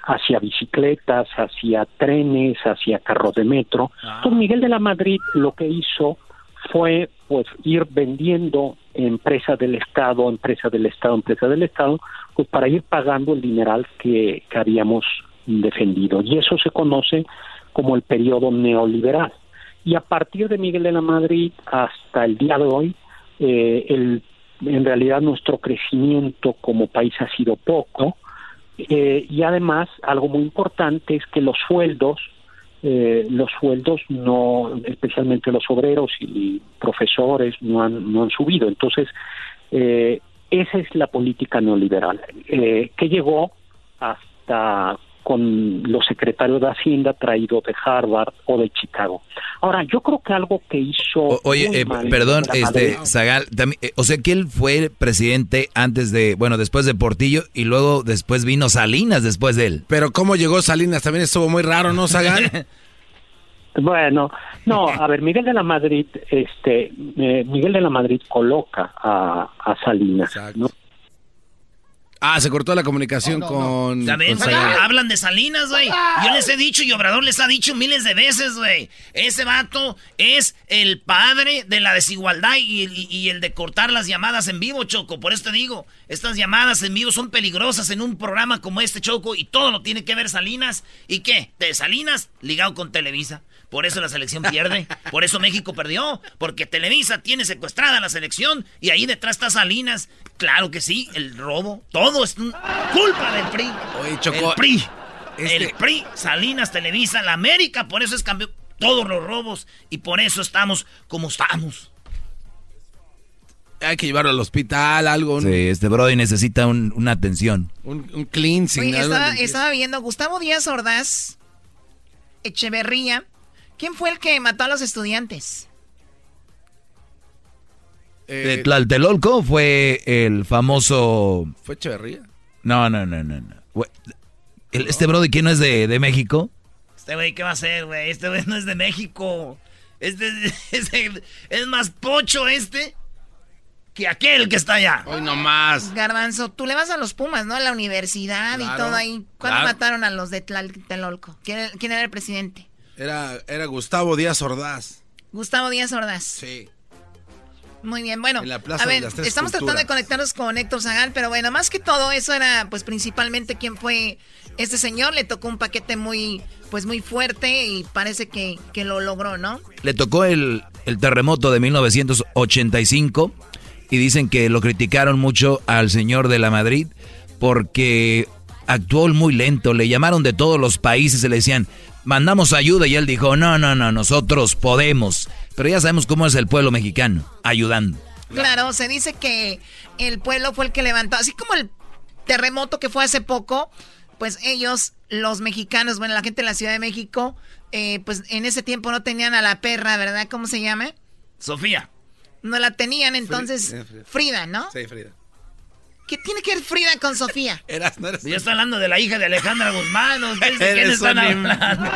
hacia bicicletas, hacia trenes, hacia carros de metro. Ah. Entonces Miguel de la Madrid lo que hizo fue pues ir vendiendo empresas del Estado, empresas del Estado, empresas del Estado, pues para ir pagando el dineral que, que habíamos defendido. Y eso se conoce como el periodo neoliberal. Y a partir de Miguel de la Madrid hasta el día de hoy, eh, el, en realidad nuestro crecimiento como país ha sido poco. Eh, y además, algo muy importante es que los sueldos, eh, los sueldos no, especialmente los obreros y profesores, no han, no han subido. Entonces, eh, esa es la política neoliberal, eh, que llegó hasta con los secretarios de Hacienda traídos de Harvard o de Chicago. Ahora, yo creo que algo que hizo... O, oye, eh, perdón, este, Zagal, también, eh, o sea que él fue presidente antes de, bueno, después de Portillo y luego después vino Salinas después de él. Pero ¿cómo llegó Salinas? También estuvo muy raro, ¿no, Zagal? Bueno, no, a ver, Miguel de la Madrid, este, eh, Miguel de la Madrid coloca a, a Salinas, exacto, ¿no? Ah, se cortó la comunicación oh, no, con... ¿También? Con hablan de Salinas, güey. Yo les he dicho y Obrador les ha dicho miles de veces, güey. Ese vato es el padre de la desigualdad y, y, y el de cortar las llamadas en vivo, Choco. Por eso te digo, estas llamadas en vivo son peligrosas en un programa como este, Choco, y todo lo tiene que ver Salinas. ¿Y qué? De Salinas ligado con Televisa. Por eso la selección pierde, por eso México perdió, porque Televisa tiene secuestrada la selección y ahí detrás está Salinas. Claro que sí, el robo, todo es culpa del P R I. Oye, Choco, el P R I, este... el P R I, Salinas, Televisa, la América, por eso es cambió todos los robos y por eso estamos como estamos. Hay que llevarlo al hospital, algo. Un... Sí, este Brody necesita un, una atención. Un, un cleansing. Oye, estaba, estaba viendo Gustavo Díaz Ordaz, Echeverría. ¿Quién fue el que mató a los estudiantes? Eh, de Tlaltelolco fue el famoso... ¿Fue Echeverría? No, no, no, no. no. El, no. ¿Este brody quién no es de, de México? Este güey, ¿qué va a hacer, güey? Este güey no es de México. Este es, es, es más pocho este que aquel que está allá. Hoy nomás. Garbanzo, tú le vas a los Pumas, ¿no? A la universidad, claro, y todo ahí. ¿Cuándo claro. mataron a los de Tlaltelolco? ¿Quién, quién era el presidente? Era, era Gustavo Díaz Ordaz. Gustavo Díaz Ordaz. Sí. Muy bien, bueno. En la plaza a ver, de las tres estamos culturas. Tratando de conectarnos con Héctor Zagal, pero bueno, más que todo eso era, pues, principalmente quién fue este señor. Le tocó un paquete muy, pues, muy fuerte y parece que, que lo logró, ¿no? Le tocó el, el terremoto de mil novecientos ochenta y cinco y dicen que lo criticaron mucho al señor de la Madrid porque actuó muy lento. Le llamaron de todos los países y le decían... Mandamos ayuda y él dijo, no, no, no, nosotros podemos. Pero ya sabemos cómo es el pueblo mexicano, ayudando. Claro, se dice que el pueblo fue el que levantó, así como el terremoto que fue hace poco, pues ellos, los mexicanos, bueno, la gente de la Ciudad de México, eh, pues en ese tiempo no tenían a la perra, ¿verdad? ¿Cómo se llama? Sofía. No la tenían, entonces Frida, Frida. Frida, ¿no? Sí, Frida. ¿Qué tiene que ver Frida con Sofía? Eras, no eres ya está hablando de la hija de Alejandra Guzmán. ¿Ustedes de quién están hablando?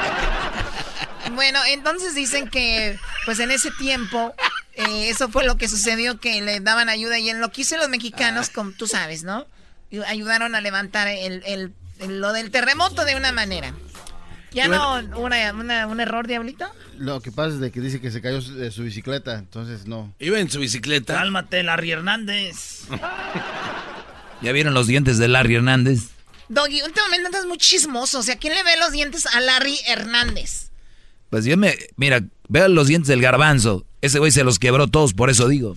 Bueno, entonces dicen que pues en ese tiempo eh, eso fue lo que sucedió, que le daban ayuda y en lo que hicieron los mexicanos, como tú sabes, ¿no? Ayudaron a levantar el, el, el, lo del terremoto de una manera. ¿Ya bueno, no una, una, un error, Diablito? Lo que pasa es de que dice que se cayó su, de su bicicleta, entonces no. Iba en su bicicleta. Cálmate, Larry Hernández. ¿Ya vieron los dientes de Larry Hernández? Doggy, últimamente andas muy chismoso. O sea, ¿quién le ve los dientes a Larry Hernández? Pues yo me... Mira, vean los dientes del Garbanzo. Ese güey se los quebró todos, por eso digo.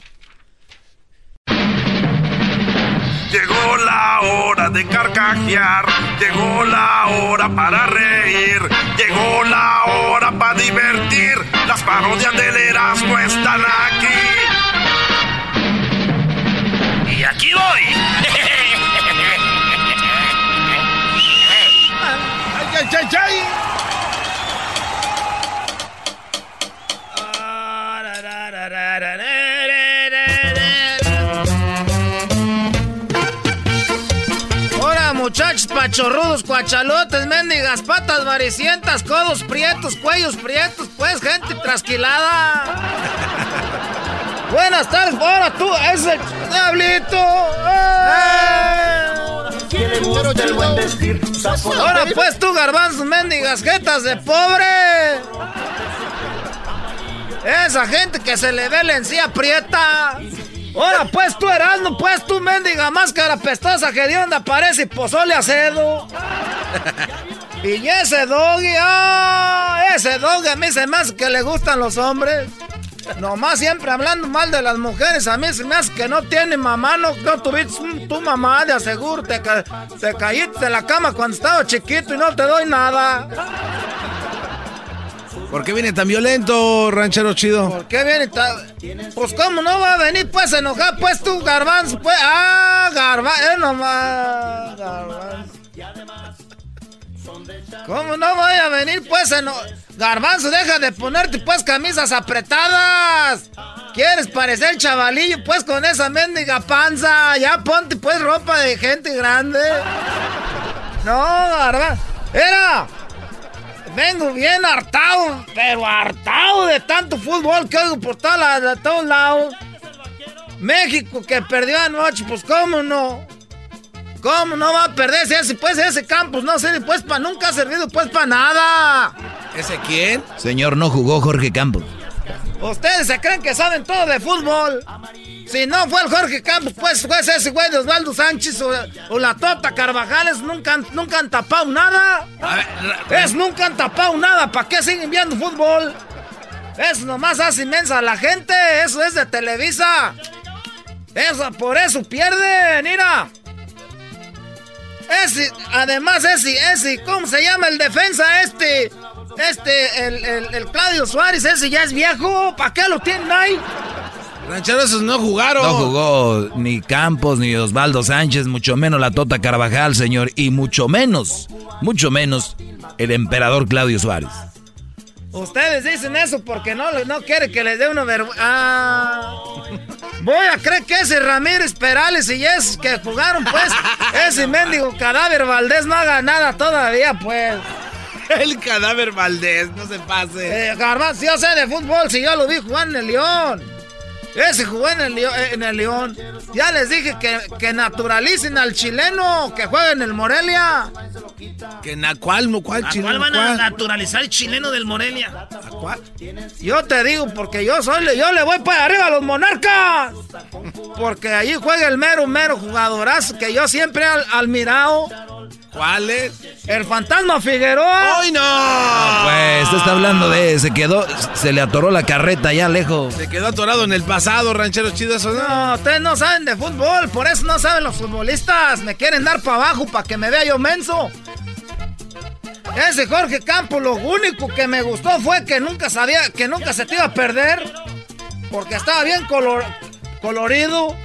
Llegó la hora de carcajear, llegó la hora para reír, llegó la hora para divertir. Las parodias del Erasmo están aquí. Y aquí voy. ¡Ay, ay, ay, ay! Muchachos pachorrudos, cuachalotes, mendigas, patas varicientas, codos prietos, cuellos prietos, pues gente trasquilada. Buenas tardes, ahora tú, es el Diablito. ¡Eh! Le gusta el buen vestir, ahora pues tú, garbanzos, mendigas, jetas de pobre. Esa gente que se le ve la encía prieta. Ahora pues tú, Erasmo, pues tú, mendiga máscara pestosa que de onda aparece y pozole a cedo. Y ese Doggy, ah, oh, ese Doggy a mí se me hace que le gustan los hombres. Nomás siempre hablando mal de las mujeres, a mí se me hace que no tiene mamá, no, no tuviste tu mamá, de aseguro, te, te caíste de la cama cuando estaba chiquito y no te doy nada. ¿Por qué viene tan violento, ranchero chido? ¿Por qué viene tan...? Pues cómo no va a venir, pues, enojado, pues, tú, garbanzo, pues... ¡Ah, garbanzo! ¡Eh, nomás, garbanzo! ¿Cómo no vaya a venir, pues, enojado? Garbanzo, deja de ponerte, pues, camisas apretadas. ¿Quieres parecer chavalillo, pues, con esa mendiga panza? Ya ponte, pues, ropa de gente grande. No, garbanzo. ¡Era! Vengo bien hartado, pero hartado de tanto fútbol que oigo por todos lados. México que perdió anoche, pues cómo no. Cómo no va a perderse ese, pues ese Campos, no sé, pues para nunca ha servido, pues para nada. ¿Ese quién? Señor, no jugó Jorge Campos. Ustedes se creen que saben todo de fútbol. Si no fue el Jorge Campos, pues fue ese güey de Osvaldo Sánchez o, o la Tota Carvajales, nunca, nunca han tapado nada. Ver, es nunca han tapado nada, ¿para qué siguen viendo fútbol? Eso nomás hace inmensa a la gente, eso es de Televisa. Eso, por eso pierden, mira. Ese, además ese, ese, ¿cómo se llama el defensa este? Este, el, el, el Claudio Suárez, ese ya es viejo, ¿para qué lo tienen ahí? Rancheros, esos no jugaron. No jugó ni Campos, ni Osvaldo Sánchez, mucho menos la Tota Carvajal, señor, y mucho menos, mucho menos el emperador Claudio Suárez. Ustedes dicen eso porque no, no quieren que les dé una vergüenza. Ah, voy a creer que ese Ramírez Perales y esos que jugaron, pues, ese mendigo cadáver Valdés no haga nada todavía, pues. El cadáver Valdés, no se pase. Eh, Garbanzo, yo sé de fútbol, si yo lo vi jugar en el León. Ese jugó en el, en el León. Ya les dije que, que naturalicen al chileno, que juegue en el Morelia. ¿Que na cuál, cuál chileno? ¿A cuál van a naturalizar el chileno del Morelia? ¿A cuál? Yo te digo, porque yo soy, yo le voy para arriba a los Monarcas. Porque allí juega el mero, mero jugadorazo que yo siempre he al, admirado. ¿Cuál es? ¡El fantasma Figueroa! ¡Ay, no! no pues, usted está hablando de... Se quedó... Se le atoró la carreta allá lejos. Se quedó atorado en el pasado, rancheros chidos, ¿o no? No, ustedes no saben de fútbol. Por eso no saben los futbolistas. Me quieren dar para abajo para que me vea yo menso. Ese Jorge Campos, lo único que me gustó fue que nunca sabía... Que nunca se te iba a perder. Porque estaba bien color, colorido.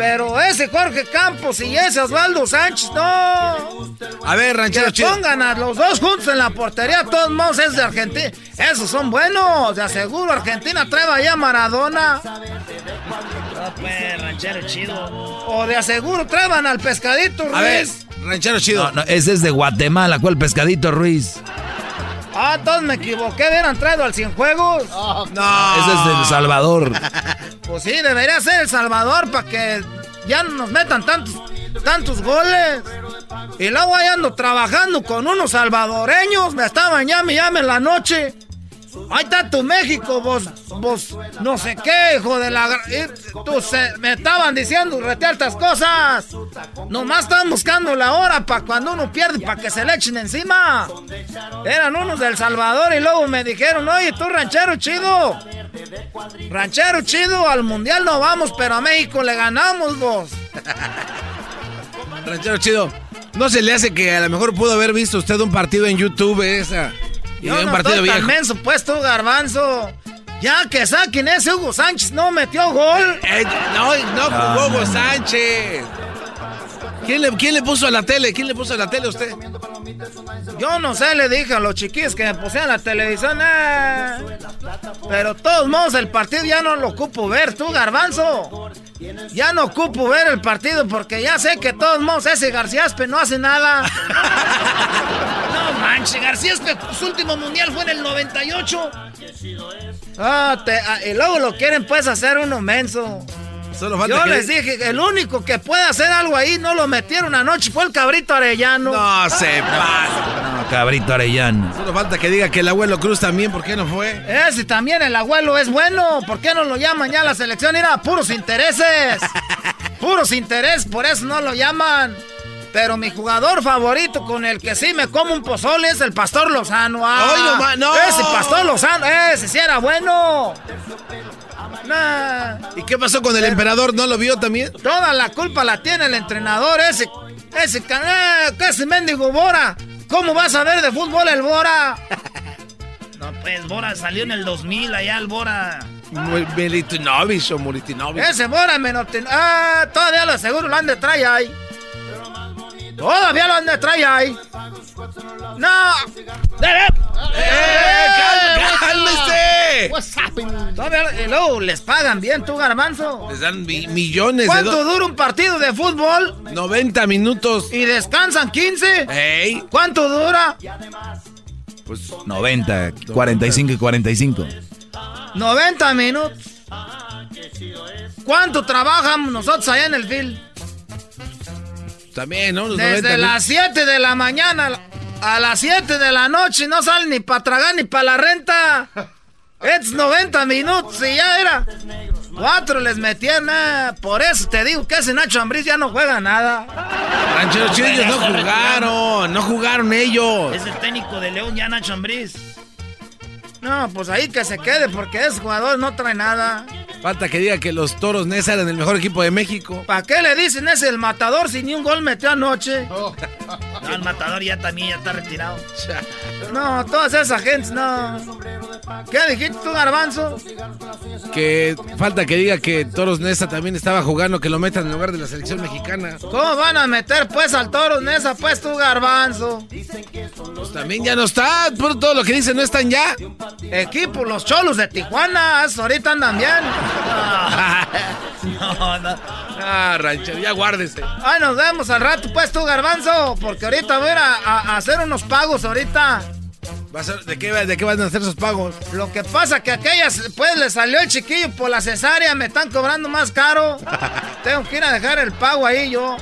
Pero ese Jorge Campos y ese Osvaldo Sánchez, no. A ver, ranchero chido. Que pongan a los dos juntos en la portería, todos modos es de Argentina. Esos son buenos, te aseguro. Argentina trae allá Maradona. No, pues, ranchero chido. O de aseguro traban al pescadito Ruiz. A ver, ranchero chido. No, no, ese es de Guatemala, ¿cuál pescadito Ruiz? Ah, entonces me equivoqué, hubieran traído al Cienfuegos. Oh, no. Ese es de El Salvador. Pues sí, debería ser El Salvador para que ya no nos metan tantos, tantos goles. Y luego ahí ando trabajando con unos salvadoreños. Me estaban llame, llame en la noche. Ahí está tu México, vos, vos, no sé qué, hijo de la... Tú se, me estaban diciendo reteartas cosas. Nomás estaban buscando la hora para cuando uno pierde, para que se le echen encima. Eran unos del Salvador y luego me dijeron, oye, tú ranchero chido. Ranchero chido, al mundial no vamos, pero a México le ganamos, vos. Ranchero chido, ¿no se le hace que a lo mejor pudo haber visto usted un partido en YouTube esa... Y yo no estoy tan menso, pues, tú, Garbanzo. Ya que saquen ese Hugo Sánchez, no metió gol. Eh, no, no, no jugó Hugo Sánchez. ¿Quién le, ¿Quién le puso a la tele? ¿Quién le puso a la tele a usted? Yo no sé, le dije a los chiquis que me pusieran la televisión. Eh. Pero de todos modos, el partido ya no lo ocupo ver, tú, Garbanzo. Ya no ocupo ver el partido porque ya sé que de todos modos ese García Aspe no hace nada. No manches, García Aspe, su último mundial fue en el noventa y ocho. Ah, te, ah, y luego lo quieren pues hacer uno menso. Solo falta Yo que... les dije, el único que puede hacer algo ahí, no lo metieron anoche, fue el Cabrito Arellano. No se pasa. No, Cabrito Arellano. Solo falta que diga que el abuelo Cruz también, ¿por qué no fue? Ese también, el abuelo es bueno. ¿Por qué no lo llaman ya a la selección? Mira, puros intereses. Puros intereses, por eso no lo llaman. Pero mi jugador favorito con el que sí me como un pozole es el Pastor Lozano. Ah, ¡ay, no, ma- no! Ese Pastor Lozano, ese sí era bueno. Nah. ¿Y qué pasó con el Pero, emperador? ¿No lo vio también? Toda la culpa la tiene el entrenador ese. Ese canal, ese mendigo Bora. ¿Cómo vas a ver de fútbol el Bora? No, pues Bora salió en el dos mil allá el Bora. Milutinovic o Milutinovic. Ese Bora Menotinovic. Ah, todavía lo seguro lo han de traer ahí. Todavía lo han de traer ahí. No. ¡Eh! ¡Cálmese! What's happening? Todavía, y luego les pagan bien, tú, Garbanzo. Les dan mi- millones de dólares. ¿Cuánto dura un partido de fútbol? noventa minutos. ¿Y descansan quince? Hey. ¿Cuánto dura? Pues noventa, cuarenta y cinco y cuarenta y cinco. noventa minutos. ¿Cuánto trabajan nosotros allá en el field? También, ¿no? Los Desde noventa, las siete de la mañana a las siete de la noche no salen ni para tragar ni para la renta. Es noventa minutos y ya era. Cuatro les metían. Eh. Por eso te digo que ese Nacho Ambriz ya no juega nada. Rancheros chidos, ellos no jugaron. No jugaron ellos. Es el técnico de León ya, Nacho Ambriz. No, pues ahí que se quede porque ese jugador no trae nada. Falta que diga que los Toros Neza eran el mejor equipo de México. ¿Para qué le dicen ese el matador si ni un gol metió anoche? Oh. No, el matador ya también ya está retirado. No, todas esas gentes, no. ¿Qué dijiste tú, Garbanzo? Que falta que diga que Toros Neza también estaba jugando, que lo metan en lugar de la selección mexicana. ¿Cómo van a meter pues al Toros Neza pues tú, Garbanzo? Pues también ya no está, por todo lo que dicen no están ya. Equipo, los Cholos de Tijuana, ahorita andan bien. No, no. Ah, ranchero, ya guárdese. Ah, nos vemos al rato, pues tú, Garbanzo. Porque ahorita voy a ir a, a hacer unos pagos ahorita. ¿Va a ser, de, qué, ¿De qué van a hacer esos pagos? Lo que pasa que aquellas, pues, le salió el chiquillo por la cesárea. Me están cobrando más caro. Tengo que ir a dejar el pago ahí yo.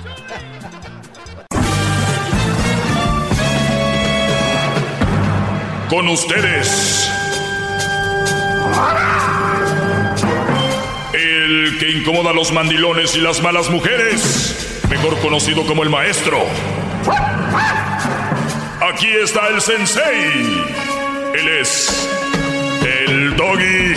Con ustedes. El que incomoda a los mandilones y las malas mujeres, mejor conocido como el maestro. Aquí está el sensei. Él es el Doggy.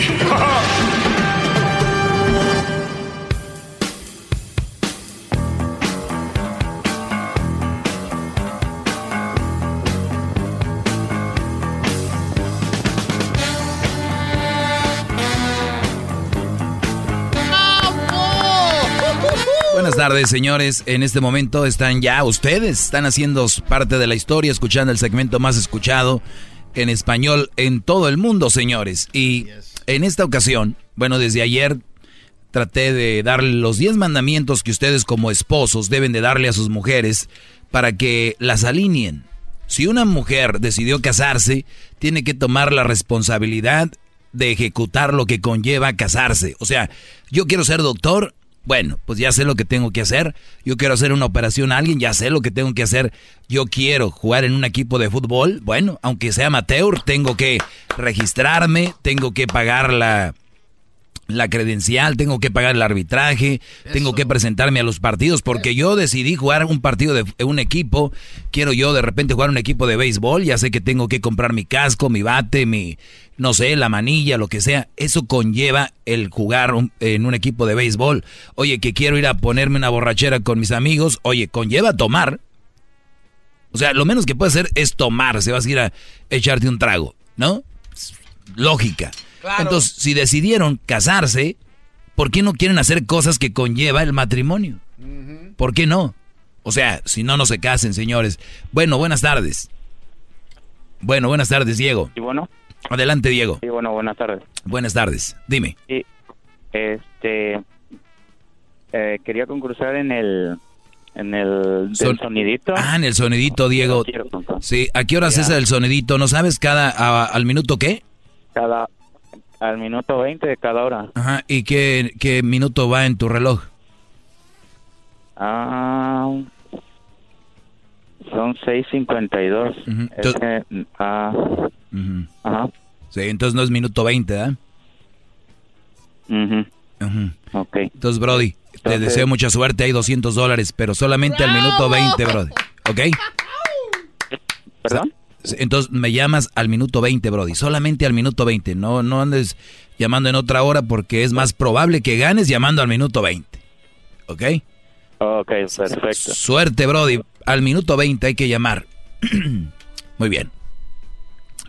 tardes, señores. En este momento están ya ustedes, están haciendo parte de la historia, escuchando el segmento más escuchado en español en todo el mundo, señores. Y en esta ocasión, bueno, desde ayer traté de darle los diez mandamientos que ustedes como esposos deben de darle a sus mujeres para que las alineen. Si una mujer decidió casarse, tiene que tomar la responsabilidad de ejecutar lo que conlleva casarse. O sea, yo quiero ser doctor. Bueno, pues ya sé lo que tengo que hacer. Yo quiero hacer una operación a alguien, ya sé lo que tengo que hacer. Yo quiero jugar en un equipo de fútbol. Bueno, aunque sea amateur, tengo que registrarme, tengo que pagar la, la credencial, tengo que pagar el arbitraje, Eso. tengo que presentarme a los partidos, porque yo decidí jugar un partido de un equipo. Quiero yo de repente jugar un equipo de béisbol, ya sé que tengo que comprar mi casco, mi bate, mi... no sé, la manilla, lo que sea. Eso conlleva el jugar un, en un equipo de béisbol. Oye, que quiero ir a ponerme una borrachera con mis amigos. Oye, conlleva tomar. O sea, lo menos que puede hacer es tomar. Se vas a ir a echarte un trago, ¿no? Lógica. Claro. Entonces, si decidieron casarse, ¿por qué no quieren hacer cosas que conlleva el matrimonio? Uh-huh. ¿Por qué no? O sea, si no, no se casen, señores. Bueno, buenas tardes. Bueno, buenas tardes, Diego. ¿Y bueno? Adelante, Diego. Sí, bueno, buenas tardes. Buenas tardes, dime. Sí, este, eh, quería concursar en el, en el Son, sonidito. Ah, en el sonidito, Diego. No sí, ¿a qué horas ya. es el sonidito? ¿No sabes cada, a, al minuto qué? Cada, al minuto veinte de cada hora. Ajá, ¿y qué, qué minuto va en tu reloj? Ah... Son seis cincuenta y dos. Uh-huh. Ese, uh, uh-huh. Ajá. Sí, entonces no es minuto veinte, ¿verdad? Uh-huh. Uh-huh. Ok. Entonces, Brody, entonces... te deseo mucha suerte. Hay doscientos dólares, pero solamente ¡Bravo! Al minuto veinte, Brody. ¿Ok? ¿Perdón? Entonces me llamas al minuto veinte, Brody. Solamente al minuto veinte. No, no andes llamando en otra hora porque es más probable que ganes llamando al minuto veinte. ¿Ok? Ok, perfecto. Suerte, Brody. Al minuto veinte hay que llamar. Muy bien.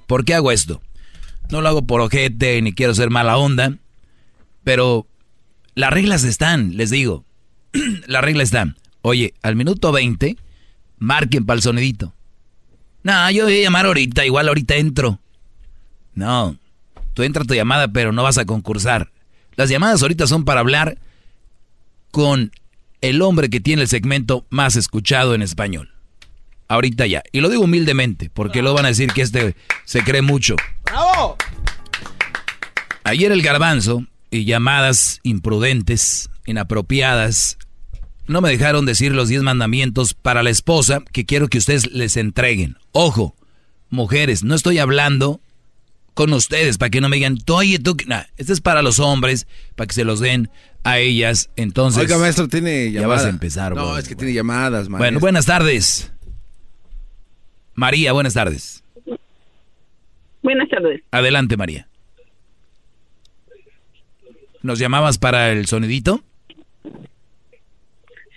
¿Por qué hago esto? No lo hago por ojete, ni quiero ser mala onda, pero las reglas están, les digo. Las reglas están. Oye, al minuto veinte, marquen para el sonidito. No, yo voy a llamar ahorita, igual ahorita entro. No, tú entras tu llamada, pero no vas a concursar. Las llamadas ahorita son para hablar con... el hombre que tiene el segmento más escuchado en español. Ahorita ya. Y lo digo humildemente, porque luego van a decir que este se cree mucho. ¡Bravo! Ayer el garbanzo y llamadas imprudentes, inapropiadas, no me dejaron decir los diez mandamientos para la esposa que quiero que ustedes les entreguen. Ojo, mujeres, no estoy hablando con ustedes para que no me digan, oye, tú... Nah, este es para los hombres, para que se los den... a ellas, entonces... Oiga, maestro, tiene llamadas. Ya vas a empezar, No, boy, es que boy. tiene llamadas, maestro. Bueno, buenas tardes. María, buenas tardes. Buenas tardes. Adelante, María. ¿Nos llamabas para el sonidito?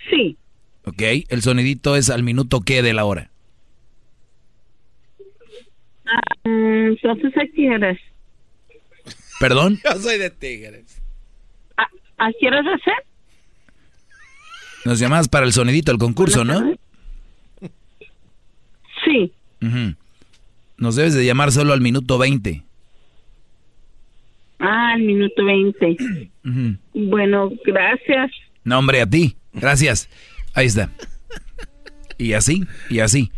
Sí. Ok, ¿el sonidito es al minuto qué de la hora? Uh, entonces a Tigres. ¿Perdón? Yo soy de Tigres. ¿A qué hora hacer? Nos llamabas para el sonidito, el concurso, ¿no? Sí. Uh-huh. Nos debes de llamar solo al minuto veinte. Ah, al minuto veinte. Uh-huh. Bueno, gracias. No, hombre, a ti. Gracias. Ahí está. Y así, y así.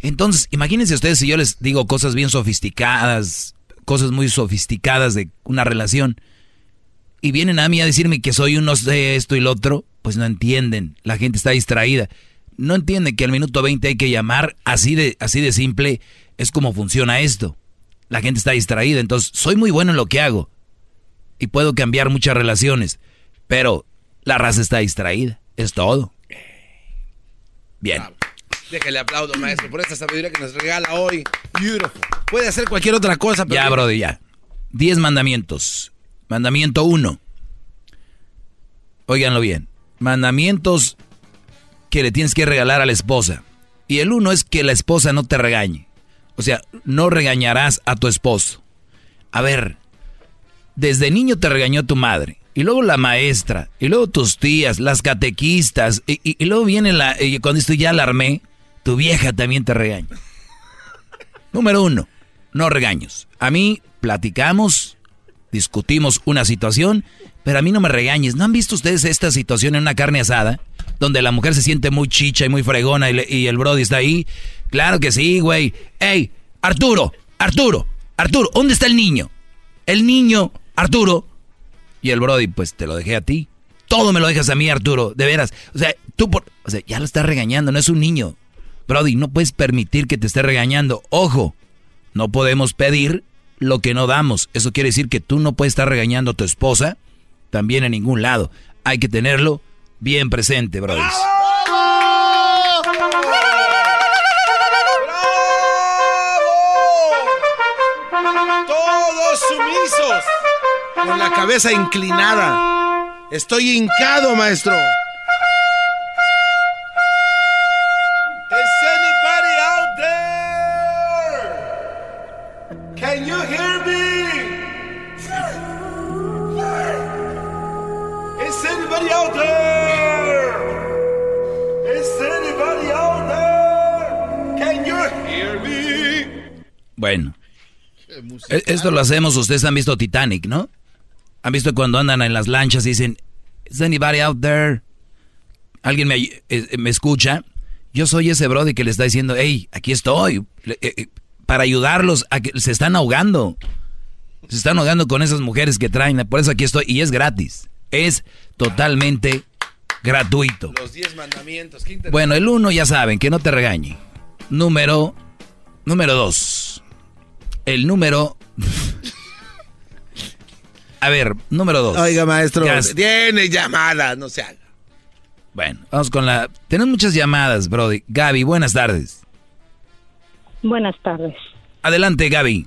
Entonces, imagínense ustedes si yo les digo cosas bien sofisticadas, cosas muy sofisticadas de una relación... y vienen a mí a decirme que soy un no sé esto y lo otro, pues no entienden. La gente está distraída. No entienden que al minuto veinte hay que llamar. Así de, así de simple es como funciona esto. La gente está distraída. Entonces, soy muy bueno en lo que hago. Y puedo cambiar muchas relaciones. Pero la raza está distraída. Es todo. Bien. Bravo. Déjale aplaudo, maestro, por esta sabiduría que nos regala hoy. Beautiful. Puede hacer cualquier otra cosa. Pero ya, Brody, ya. Diez mandamientos. Mandamiento uno. Óiganlo bien. Mandamientos que le tienes que regalar a la esposa. Y el uno es que la esposa no te regañe. O sea, no regañarás a tu esposo. A ver, desde niño te regañó tu madre. y luego la maestra, y luego tus tías, las catequistas, y, y, y luego viene la, y cuando esto ya la armé, tu vieja también te regaña. Número uno, no regaños. A mí platicamos, discutimos una situación, pero a mí no me regañes. ¿No han visto ustedes esta situación en una carne asada? Donde la mujer se siente muy chicha y muy fregona y, le, y el Brody está ahí. Claro que sí, güey. Ey, Arturo, Arturo, Arturo, ¿dónde está el niño? El niño, Arturo. Y el Brody, pues te lo dejé a ti. Todo me lo dejas a mí, Arturo, de veras. O sea, tú por, o sea, ya lo estás regañando, no es un niño. Brody, no puedes permitir que te esté regañando. Ojo, no podemos pedir lo que no damos. Eso quiere decir que tú no puedes estar regañando a tu esposa también en ningún lado. Hay que tenerlo bien presente, Brody. ¡Bravo! ¡Bravo! ¡Bravo! Todos sumisos. Con la cabeza inclinada. Estoy hincado, maestro. ¿Is anybody out there? Can you hear me? Is anybody out there? Is anybody out there? Can you hear me? Bueno, esto lo hacemos, ustedes han visto Titanic, ¿no? ¿Han visto cuando andan en las lanchas y dicen, ¿Is anybody out there? ¿Alguien me, me escucha? Yo soy ese Brody que le está diciendo, hey, aquí estoy, para ayudarlos a que se están ahogando. Se están ahogando con esas mujeres que traen, por eso aquí estoy. Y es gratis, es totalmente gratuito. Los diez mandamientos. Qué bueno, el uno ya saben, que no te regañe. Número, número dos. El número... A ver, número dos. Oiga, maestro, ya es... tiene llamadas, no se haga. Bueno, vamos con la... Tenemos muchas llamadas, Brody. Gaby, buenas tardes. Buenas tardes. Adelante, Gaby.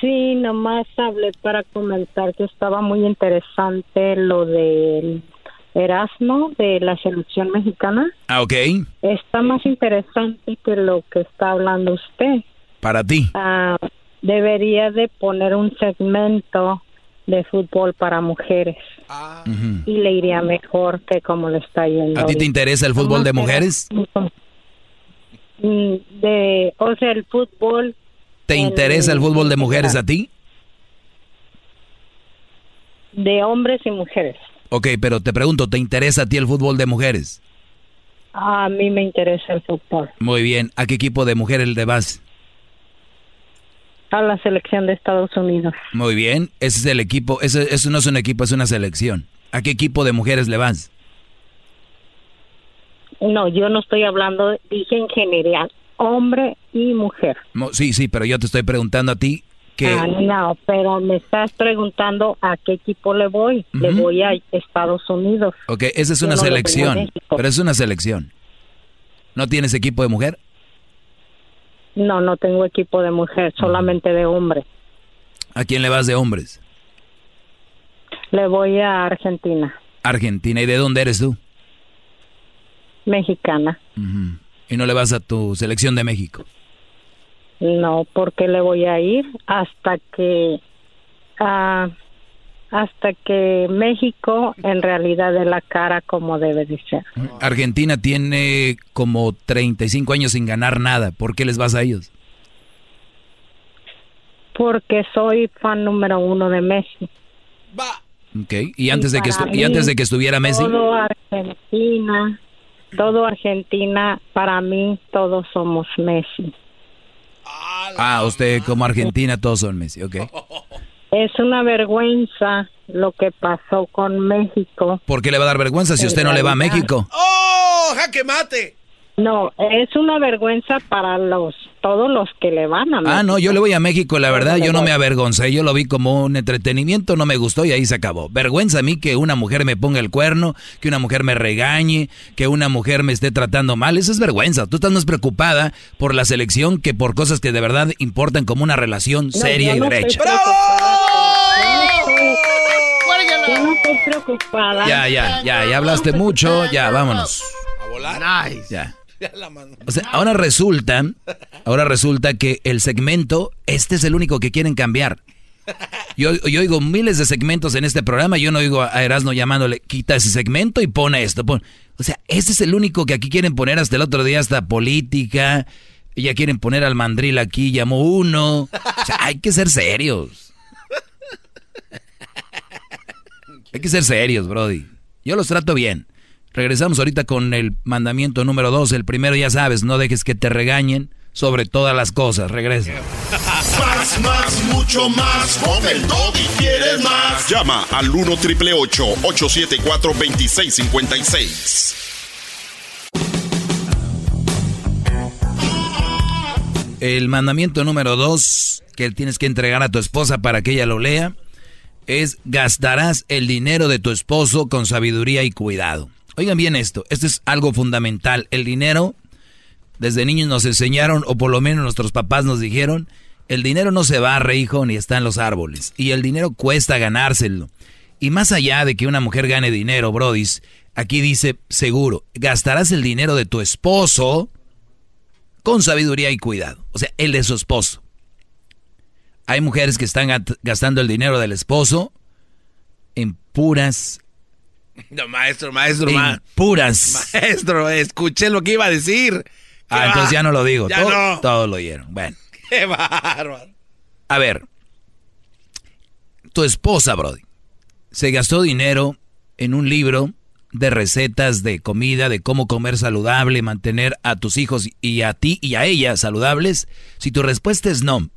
Sí, nomás hablé para comentar que estaba muy interesante lo del Erasmo de la selección mexicana. Ah, ok. Está más interesante que lo que está hablando usted. Para ti. Ah... Uh, debería de poner un segmento de fútbol para mujeres. Ah. Uh-huh. Y le iría mejor que como le está yendo. ¿A ti te interesa el fútbol de mujeres? De, o sea, el fútbol... ¿Te interesa el fútbol de mujeres a ti? De hombres y mujeres. Ok, pero te pregunto, ¿te interesa a ti el fútbol de mujeres? A mí me interesa el fútbol. Muy bien. ¿A qué equipo de mujeres le vas? A la selección de Estados Unidos. Muy bien, ese es el equipo, ese, eso no es un equipo, es una selección. ¿A qué equipo de mujeres le vas? No, yo no estoy hablando, dije en general, hombre y mujer. Sí, sí, pero yo te estoy preguntando a ti que... Ah, no, pero me estás preguntando a qué equipo le voy, uh-huh. Le voy a Estados Unidos. Ok, esa es una yo selección, no pero es una selección. ¿No tienes equipo de mujer? No, no tengo equipo de mujer, solamente de hombre. ¿A quién le vas de hombres? Le voy a Argentina. Argentina, ¿y de dónde eres tú? Mexicana. Uh-huh. ¿Y no le vas a tu selección de México? No, porque le voy a ir hasta que... Uh, hasta que México en realidad dé la cara como debe de ser. Argentina tiene como treinta y cinco años sin ganar nada. ¿Por qué les vas a ellos? Porque soy fan número uno de Messi. Okay. ¿Y antes, y de, que estu- y antes de que estuviera Messi? Todo Argentina, todo Argentina, para mí todos somos Messi. Ah, usted como Argentina todos son Messi, ok. Es una vergüenza lo que pasó con México. ¿Por qué le va a dar vergüenza si usted no le va a México? ¡Oh, jaque mate! No, es una vergüenza para los todos los que le van a México. Ah, no, yo le voy a México, la verdad, yo no me avergoncé. Yo lo vi como un entretenimiento, no me gustó y ahí se acabó. Vergüenza a mí que una mujer me ponga el cuerno, que una mujer me regañe, que una mujer me esté tratando mal. Eso es vergüenza. Tú estás más preocupada por la selección que por cosas que de verdad importan como una relación no, seria y no derecha. ¡Bravo! Yo no estoy preocupada. Ya, ya, ya, ya hablaste mucho, ya, vámonos. A volar. Nice. Ya. O sea, ahora resulta, ahora resulta que el segmento, este es el único que quieren cambiar. Yo, yo oigo miles de segmentos en este programa. Yo no oigo a Erasmo llamándole, quita ese segmento y pone esto. Pon. O sea, este es el único que aquí quieren poner. Hasta el otro día, hasta política. Ya quieren poner al mandril aquí, llamó uno. O sea, hay que ser serios. Hay que ser serios, Brody. Yo los trato bien. Regresamos ahorita con el mandamiento número dos. El primero, ya sabes, no dejes que te regañen sobre todas las cosas. Regresa. Más, más, mucho más. Con el Doggy quieres más. Llama al uno triple ocho, ocho siete cuatro, dos seis cinco seis. El mandamiento número dos que tienes que entregar a tu esposa para que ella lo lea es: gastarás el dinero de tu esposo con sabiduría y cuidado. Oigan bien esto, esto es algo fundamental. El dinero, desde niños nos enseñaron, o por lo menos nuestros papás nos dijeron, el dinero no se barre, hijo, ni está en los árboles. Y el dinero cuesta ganárselo. Y más allá de que una mujer gane dinero, brodis, aquí dice, seguro, gastarás el dinero de tu esposo con sabiduría y cuidado. O sea, el de su esposo. Hay mujeres que están gastando el dinero del esposo en puras... No, maestro, maestro, en ma... puras... Maestro, escuché lo que iba a decir. Ah, entonces va? Ya no lo digo. Ya todo, no. Todo lo oyeron. Bueno. Qué bárbaro. A ver, tu esposa, Brody, se gastó dinero en un libro de recetas de comida, de cómo comer saludable, mantener a tus hijos y a ti y a ella saludables. Si tu respuesta es no,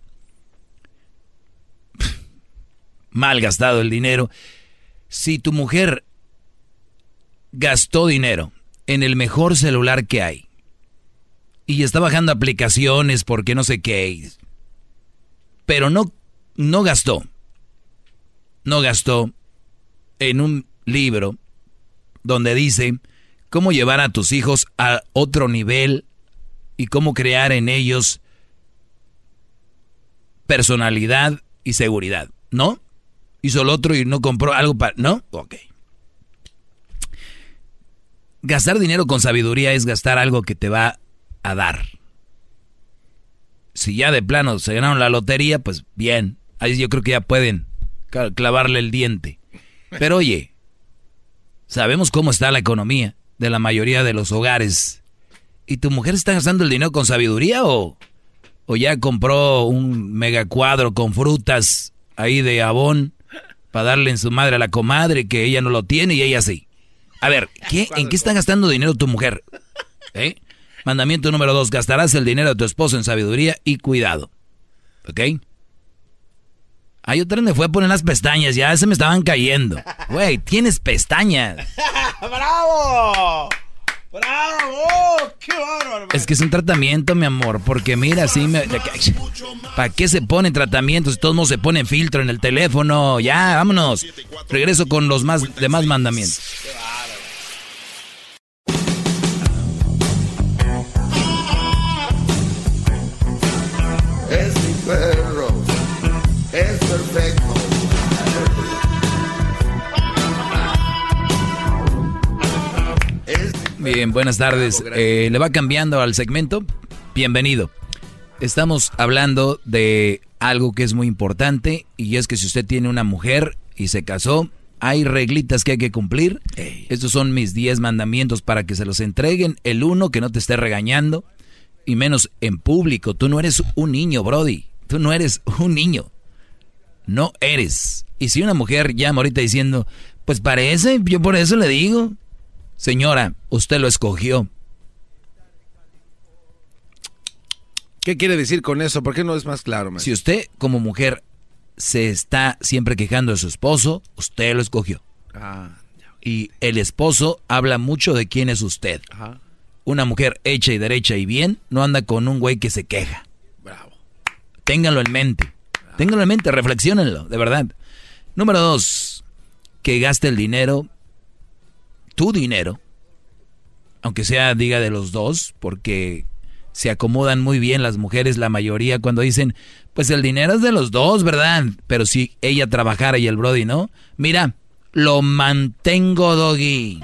mal gastado el dinero. Si tu mujer gastó dinero en el mejor celular que hay y está bajando aplicaciones porque no sé qué, pero no, no gastó, no gastó en un libro donde dice cómo llevar a tus hijos a otro nivel y cómo crear en ellos personalidad y seguridad, ¿no? Hizo el otro y no compró algo para... ¿No? Ok. Gastar dinero con sabiduría es gastar algo que te va a dar. Si ya de plano se ganaron la lotería, pues bien. Ahí yo creo que ya pueden clavarle el diente. Pero oye, sabemos cómo está la economía de la mayoría de los hogares. ¿Y tu mujer está gastando el dinero con sabiduría o, o ya compró un megacuadro con frutas ahí de abón? Para darle en su madre a la comadre que ella no lo tiene y ella sí. A ver, ¿qué, ¿en qué está gastando dinero tu mujer? ¿Eh? Mandamiento número dos, gastarás el dinero de tu esposo en sabiduría y cuidado. ¿Ok? Hay otra donde fue a poner las pestañas, ya se me estaban cayendo. Güey, tienes pestañas. ¡Bravo! ¡Bravo! ¡Qué bárbaro! Es que es un tratamiento, mi amor, porque mira, así me... ¿Para qué se ponen tratamientos? Todos modos se ponen filtro en el teléfono. Ya, vámonos. Regreso con los más demás mandamientos. Es mi perro. Es perfecto. Bien, buenas tardes. Eh, ¿Le va cambiando al segmento? Bienvenido. Estamos hablando de algo que es muy importante y es que si usted tiene una mujer y se casó, hay reglitas que hay que cumplir. Ey. Estos son mis diez mandamientos para que se los entreguen. El uno, que no te esté regañando y menos en público. Tú no eres un niño, Brody. Tú no eres un niño. No eres. Y si una mujer llama ahorita diciendo, pues parece, yo por eso le digo... Señora, usted lo escogió. ¿Qué quiere decir con eso? ¿Por qué no es más claro, maestro? Si usted, como mujer, se está siempre quejando de su esposo, usted lo escogió. Ah, y el esposo habla mucho de quién es usted. Ajá. Una mujer hecha y derecha y bien no anda con un güey que se queja. Bravo. Ténganlo en mente. Bravo. Ténganlo en mente, reflexiónenlo, de verdad. Número dos, que gaste el dinero... tu dinero, aunque sea diga de los dos, porque se acomodan muy bien las mujeres, la mayoría, cuando dicen, pues el dinero es de los dos, ¿verdad? Pero si ella trabajara y el Brody no, mira, lo mantengo, Doggy.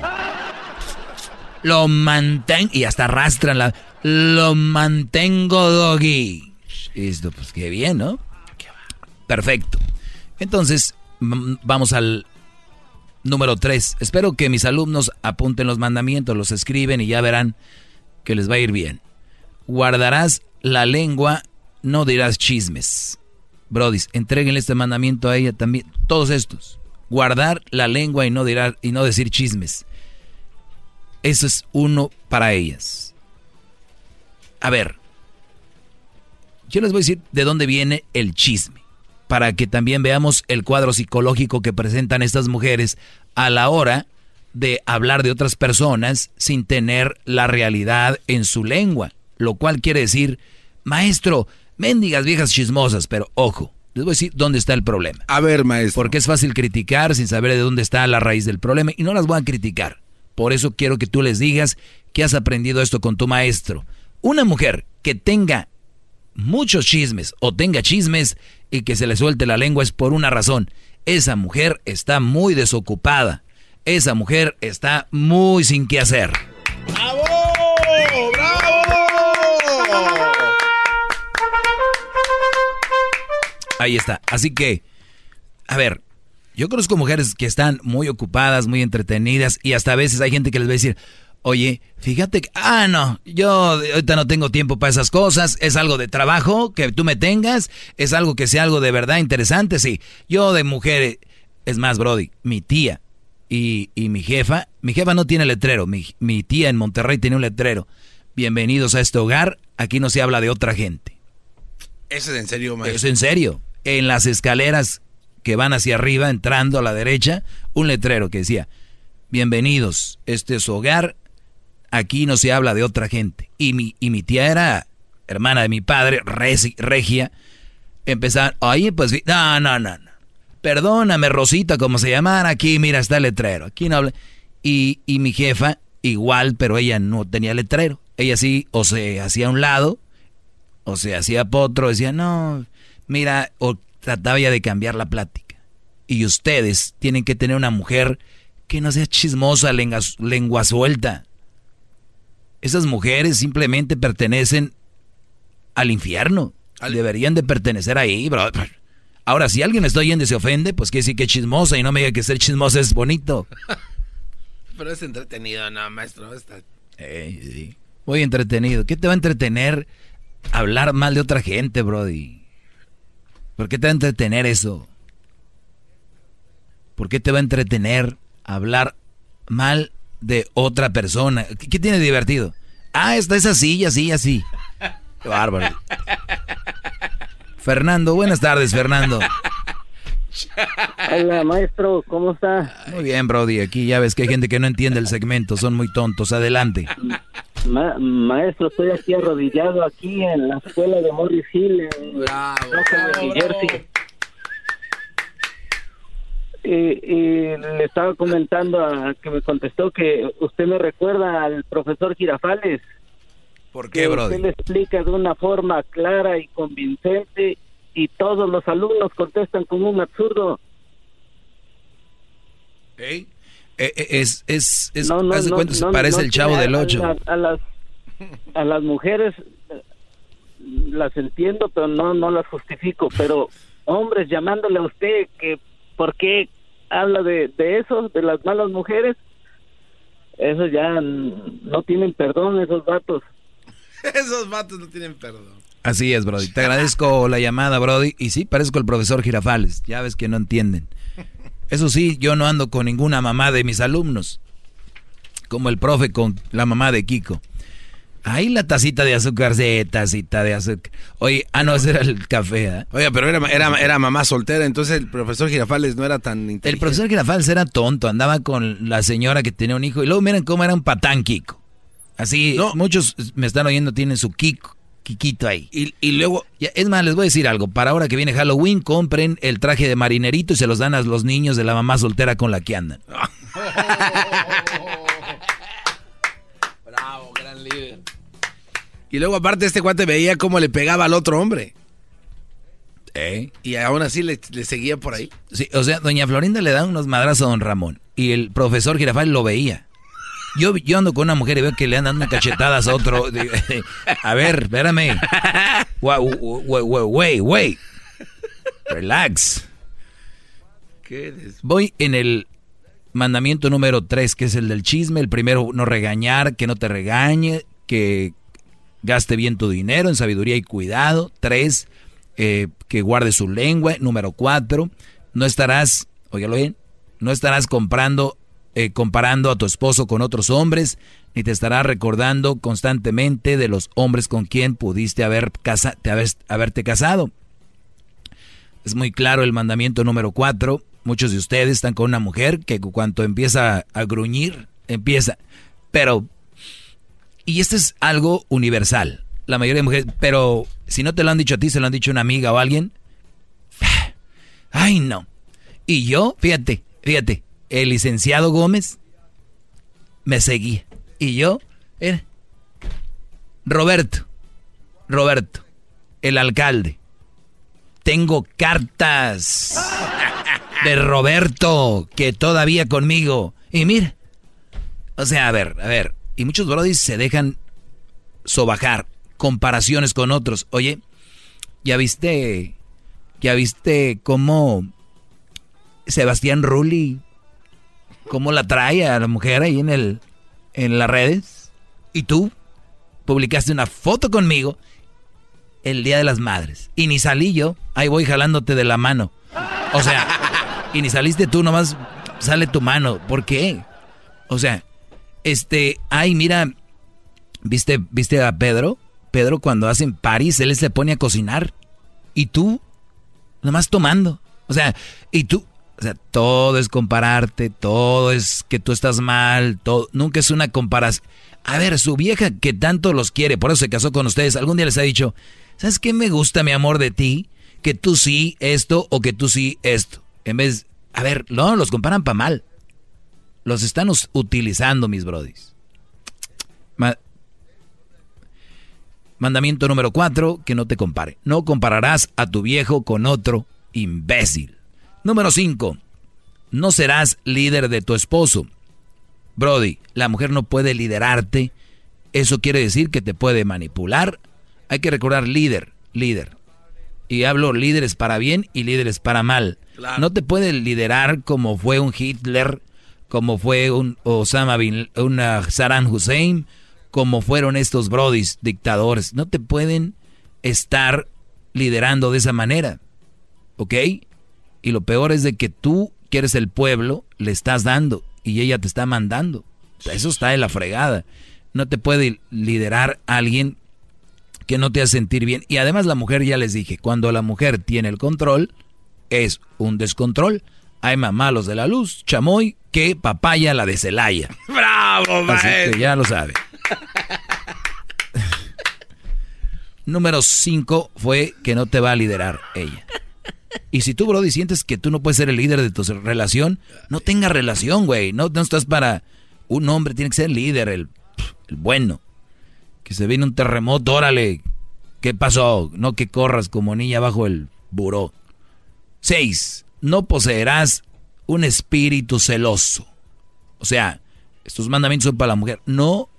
Lo mantengo, y hasta arrastran la... Lo mantengo, Doggy. Esto, pues qué bien, ¿no? Perfecto. Entonces, vamos al número tres. Espero que mis alumnos apunten los mandamientos, los escriben y ya verán que les va a ir bien. Guardarás la lengua, no dirás chismes. Brodis, entréguenle este mandamiento a ella también. Todos estos. Guardar la lengua y no, dirá, y no decir chismes. Eso es uno para ellas. A ver, yo les voy a decir de dónde viene el chisme, para que también veamos el cuadro psicológico que presentan estas mujeres a la hora de hablar de otras personas sin tener la realidad en su lengua. Lo cual quiere decir, maestro, mendigas viejas chismosas, pero ojo, les voy a decir dónde está el problema. A ver, maestro. Porque es fácil criticar sin saber de dónde está la raíz del problema y no las voy a criticar. Por eso quiero que tú les digas que has aprendido esto con tu maestro. Una mujer que tenga muchos chismes o tenga chismes y que se le suelte la lengua es por una razón. Esa mujer está muy desocupada. Esa mujer está muy sin qué hacer. ¡Bravo! ¡Bravo! Ahí está. Así que, a ver, yo conozco mujeres que están muy ocupadas, muy entretenidas y hasta a veces hay gente que les va a decir... Oye, fíjate que, ah, no, yo ahorita no tengo tiempo para esas cosas, es algo de trabajo que tú me tengas, es algo que sea algo de verdad interesante, sí. Yo de mujer, es más, Brody, mi tía y, y mi jefa, mi jefa no tiene letrero, mi, mi tía en Monterrey tiene un letrero. Bienvenidos a este hogar, aquí no se habla de otra gente. ¿Eso es en serio, maestro? Eso es en serio. En las escaleras que van hacia arriba, entrando a la derecha, un letrero que decía, bienvenidos, este es su hogar. Aquí no se habla de otra gente. Y mi, y mi tía era hermana de mi padre, regia. Empezaban, oye, pues, no, no, no, no. Perdóname, Rosita, como se llamara. Aquí, mira, está el letrero. Aquí no habla. Y, y mi jefa, igual, pero ella no tenía letrero. Ella sí, o se hacía a un lado, o se hacía potro. Decía, no, mira, o trataba ya de cambiar la plática. Y ustedes tienen que tener una mujer que no sea chismosa, lengua, lengua suelta. Esas mujeres simplemente pertenecen al infierno. Deberían de pertenecer ahí, bro. Ahora, si alguien me está oyendo y se ofende, pues que sí que es chismosa y no me diga que ser chismosa es bonito. Pero es entretenido, no, maestro. Está... Eh, sí. Muy entretenido. ¿Qué te va a entretener hablar mal de otra gente, Brody? ¿Por qué te va a entretener eso? ¿Por qué te va a entretener hablar mal de otra persona? ¿Qué tiene de divertido? Ah, está es así, y así, y así. Qué bárbaro. Fernando, buenas tardes, Fernando. Hola, maestro, ¿cómo está? Muy bien, Brody, aquí ya ves que hay gente que no entiende el segmento, son muy tontos, adelante. Ma- maestro, estoy aquí arrodillado, aquí en la escuela de Morris Hill, en bravo, Rosa, bravo, New Jersey. Bravo. Y, y le estaba comentando a que me contestó que usted me recuerda al profesor Girafales. ¿Por qué, Brody? Usted le explica de una forma clara y convincente y todos los alumnos contestan como un absurdo. ¿Eh? Eh, eh, es, es, es, no, no, hace no, cuenta, no, parece no, el Chavo del Ocho. A, a, las, a las mujeres las entiendo, pero no, no las justifico. Pero hombres llamándole a usted que... ¿Por qué habla de, de eso, de las malas mujeres? Eso ya no tienen perdón, esos vatos. Esos vatos no tienen perdón. Así es, Brody. Te agradezco la llamada, Brody. Y sí, parezco el profesor Girafales. Ya ves que no entienden. Eso sí, yo no ando con ninguna mamá de mis alumnos. Como el profe con la mamá de Kiko. Ahí la tacita de azúcar, sí, tacita de azúcar. Oye, ah, no, ese era el café, ¿eh? Oye, pero era, era, era mamá soltera, entonces el profesor Girafales no era tan inteligente. El profesor Girafales era tonto, andaba con la señora que tenía un hijo. Y luego miren cómo era un patán Kiko. Así, no. Muchos me están oyendo, tienen su Kiko, Kikito ahí. Y, y luego, es más, les voy a decir algo. Para ahora que viene Halloween, compren el traje de marinerito y se los dan a los niños de la mamá soltera con la que andan. Bravo, gran líder. Y luego aparte este cuate veía cómo le pegaba al otro hombre. ¿Eh? Y aún así le, le seguía por ahí. Sí, o sea, doña Florinda le da unos madrazos a don Ramón. Y el profesor Girafal lo veía. Yo, yo ando con una mujer y veo que le andan dando cachetadas a otro. A ver, espérame. Güey, güey, güey. Relax. Voy en el mandamiento número tres, que es el del chisme. El primero, no regañar, que no te regañe, que gaste bien tu dinero en sabiduría y cuidado. Tres, eh, que guarde su lengua. Número cuatro, no estarás, óigalo bien, no estarás comprando, eh, comparando a tu esposo con otros hombres, ni te estarás recordando constantemente de los hombres con quien pudiste haber casa, te haber, haberte casado. Es muy claro el mandamiento número cuatro. Muchos de ustedes están con una mujer que cuando empieza a gruñir, empieza. Pero, y esto es algo universal, la mayoría de mujeres, pero si no te lo han dicho a ti, se lo han dicho una amiga o alguien. Ay, no. Y yo, fíjate, fíjate, el licenciado Gómez me seguía. Y yo, era Roberto, Roberto, el alcalde. Tengo cartas de Roberto que todavía conmigo. Y mira, o sea, a ver, a ver. Y muchos brodis se dejan sobajar comparaciones con otros. Oye, ¿ya viste? ¿Ya viste cómo Sebastián Rulli, cómo la trae a la mujer ahí en el en las redes? Y tú publicaste una foto conmigo el Día de las Madres. Y ni salí yo, ahí voy jalándote de la mano. O sea, y ni saliste tú, nomás sale tu mano. ¿Por qué? O sea, este, ay, mira, ¿viste, viste a Pedro? Pedro cuando hacen parís, él se pone a cocinar. Y tú, nomás tomando. O sea, y tú, o sea, todo es compararte, todo es que tú estás mal, todo, nunca es una comparación. A ver, su vieja que tanto los quiere, por eso se casó con ustedes, algún día les ha dicho, ¿sabes qué me gusta, mi amor, de ti? Que tú sí esto o que tú sí esto. En vez, a ver, no, los comparan para mal. Los están utilizando, mis brodis. Ma- Mandamiento número cuatro, que no te compare. No compararás a tu viejo con otro imbécil. Número cinco, no serás líder de tu esposo. Brody, la mujer no puede liderarte. Eso quiere decir que te puede manipular. Hay que recordar líder, líder. Y hablo líderes para bien y líderes para mal. Claro. No te puede liderar como fue un Hitler, como fue un Osama Bin, una Saddam Hussein, como fueron estos brodis dictadores. No te pueden estar liderando de esa manera. ¿Ok? Y lo peor es de que tú, que eres el pueblo, le estás dando. Y ella te está mandando. Eso está de la fregada. No te puede liderar a alguien que no te hace sentir bien. Y además la mujer, ya les dije, cuando la mujer tiene el control, es un descontrol. Hay mamalos de la luz, chamoy, que papaya la de Celaya. ¡Bravo, maestro! Así que ya lo sabe. Número cinco fue que no te va a liderar ella. Y si tú, Brody, sientes que tú no puedes ser el líder de tu relación, no tengas relación, güey. No, no estás para... Un hombre tiene que ser el líder, el, el bueno. Que se viene un terremoto, órale. ¿Qué pasó? No que corras como niña bajo el buró. Seis, no poseerás un espíritu celoso. O sea, estos mandamientos son para la mujer. No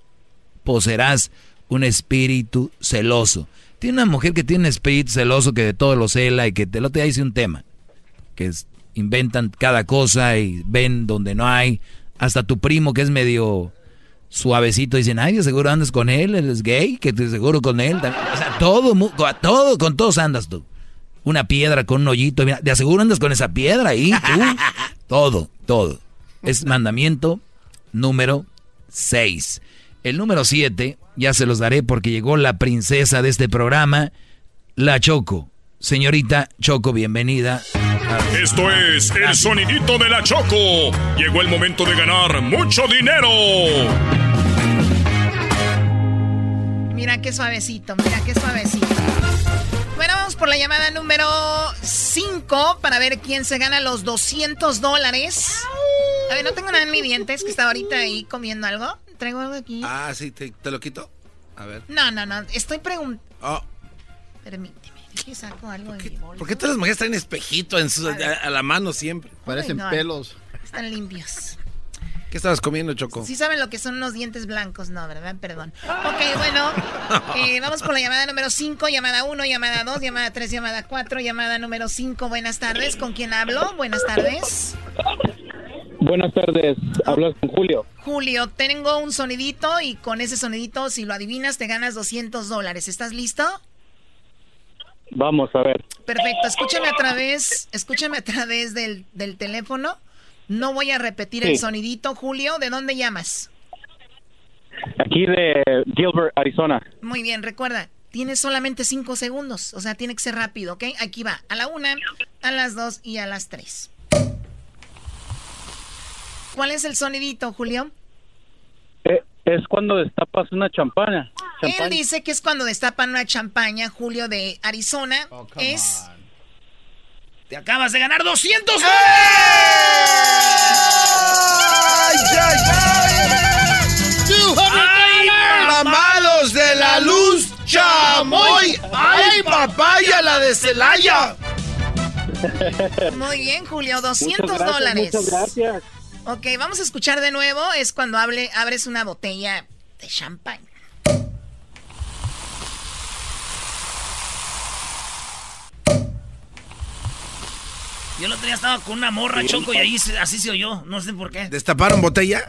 poseerás un espíritu celoso. Tiene una mujer que tiene un espíritu celoso, que de todo lo cela y que te lo te dice un tema. Que es, inventan cada cosa y ven donde no hay. Hasta tu primo que es medio suavecito dicen, ay, de seguro andas con él, él es gay, que te seguro con él. O sea, todo, todo, con todos andas tú. Una piedra con un hoyito, mira, de seguro andas con esa piedra ahí, tú. Todo, todo. Es mandamiento número seis. El número siete... ya se los daré porque llegó la princesa de este programa, la Choco. Señorita Choco, bienvenida. Esto es El Sonidito de la Choco. Llegó el momento de ganar mucho dinero. Mira qué suavecito, mira qué suavecito. Bueno, vamos por la llamada número cinco para ver quién se gana los doscientos dólares. A ver, no tengo nada en mi diente, es que estaba ahorita ahí comiendo algo. Traigo algo aquí. Ah, sí, te, te lo quito. A ver. No, no, no, estoy preguntando. Oh. Permíteme, dije, saco algo de mi bolsa. ¿Por qué todas las mujeres traen espejito en su, a, a la mano siempre? Parecen no, pelos. Están limpios. ¿Qué estabas comiendo, Choco? Sí saben lo que son los dientes blancos, no, ¿verdad? Perdón. Ok, bueno, eh, vamos con la llamada número cinco, llamada uno, llamada dos, llamada tres, llamada cuatro, llamada número cinco. Buenas tardes, ¿con quién hablo? Buenas tardes. Buenas tardes, hablas con Julio. Julio, tengo un sonidito y con ese sonidito, si lo adivinas, te ganas doscientos dólares. ¿Estás listo? Vamos a ver. Perfecto, escúchame a través, escúchame a través del, del teléfono. No voy a repetir sí. el sonidito, Julio. ¿De dónde llamas? Aquí de Gilbert, Arizona. Muy bien, recuerda, tienes solamente cinco segundos, o sea, tiene que ser rápido, ¿ok? Aquí va, a la una, a las dos y a las tres. ¿Cuál es el sonidito, Julio? Eh, es cuando destapas una champaña. Él dice que es cuando destapan una champaña, Julio, de Arizona. Oh, es... On. ¡Te acabas de ganar doscientos dólares! ¡Ay, ay, ay! ¡Ay, mamados de la luz, chamoy! ¡Ay, papaya, la de Celaya! Muy bien, Julio, doscientos dólares. Muchas gracias. Ok, vamos a escuchar de nuevo. Es cuando hable, abres una botella de champán. Yo el otro día estaba con una morra, Choco, y ahí se, así se oyó. No sé por qué. ¿Destaparon botella?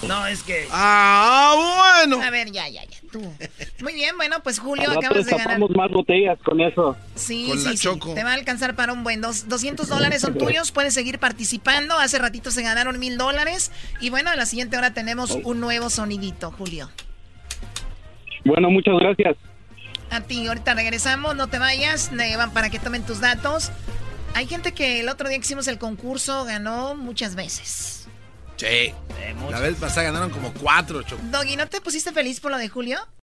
No, es que... ¡Ah, bueno! A ver, ya, ya, ya. Tú. Muy bien, bueno, pues Julio, acabas de ganar. Destapamos más botellas con eso. Sí, con sí, la Choco. Sí. Te va a alcanzar para un buen... Dos, doscientos dólares son tuyos, puedes seguir participando. Hace ratito se ganaron mil dólares. Y bueno, a la siguiente hora tenemos un nuevo sonidito, Julio. Bueno, muchas gracias. A ti, ahorita regresamos. No te vayas, para que tomen tus datos. Hay gente que el otro día que hicimos el concurso ganó muchas veces. Sí, eh, muchas. La vez pasada ganaron como cuatro, Choco. Doggy, ¿no te pusiste feliz por lo de Julio?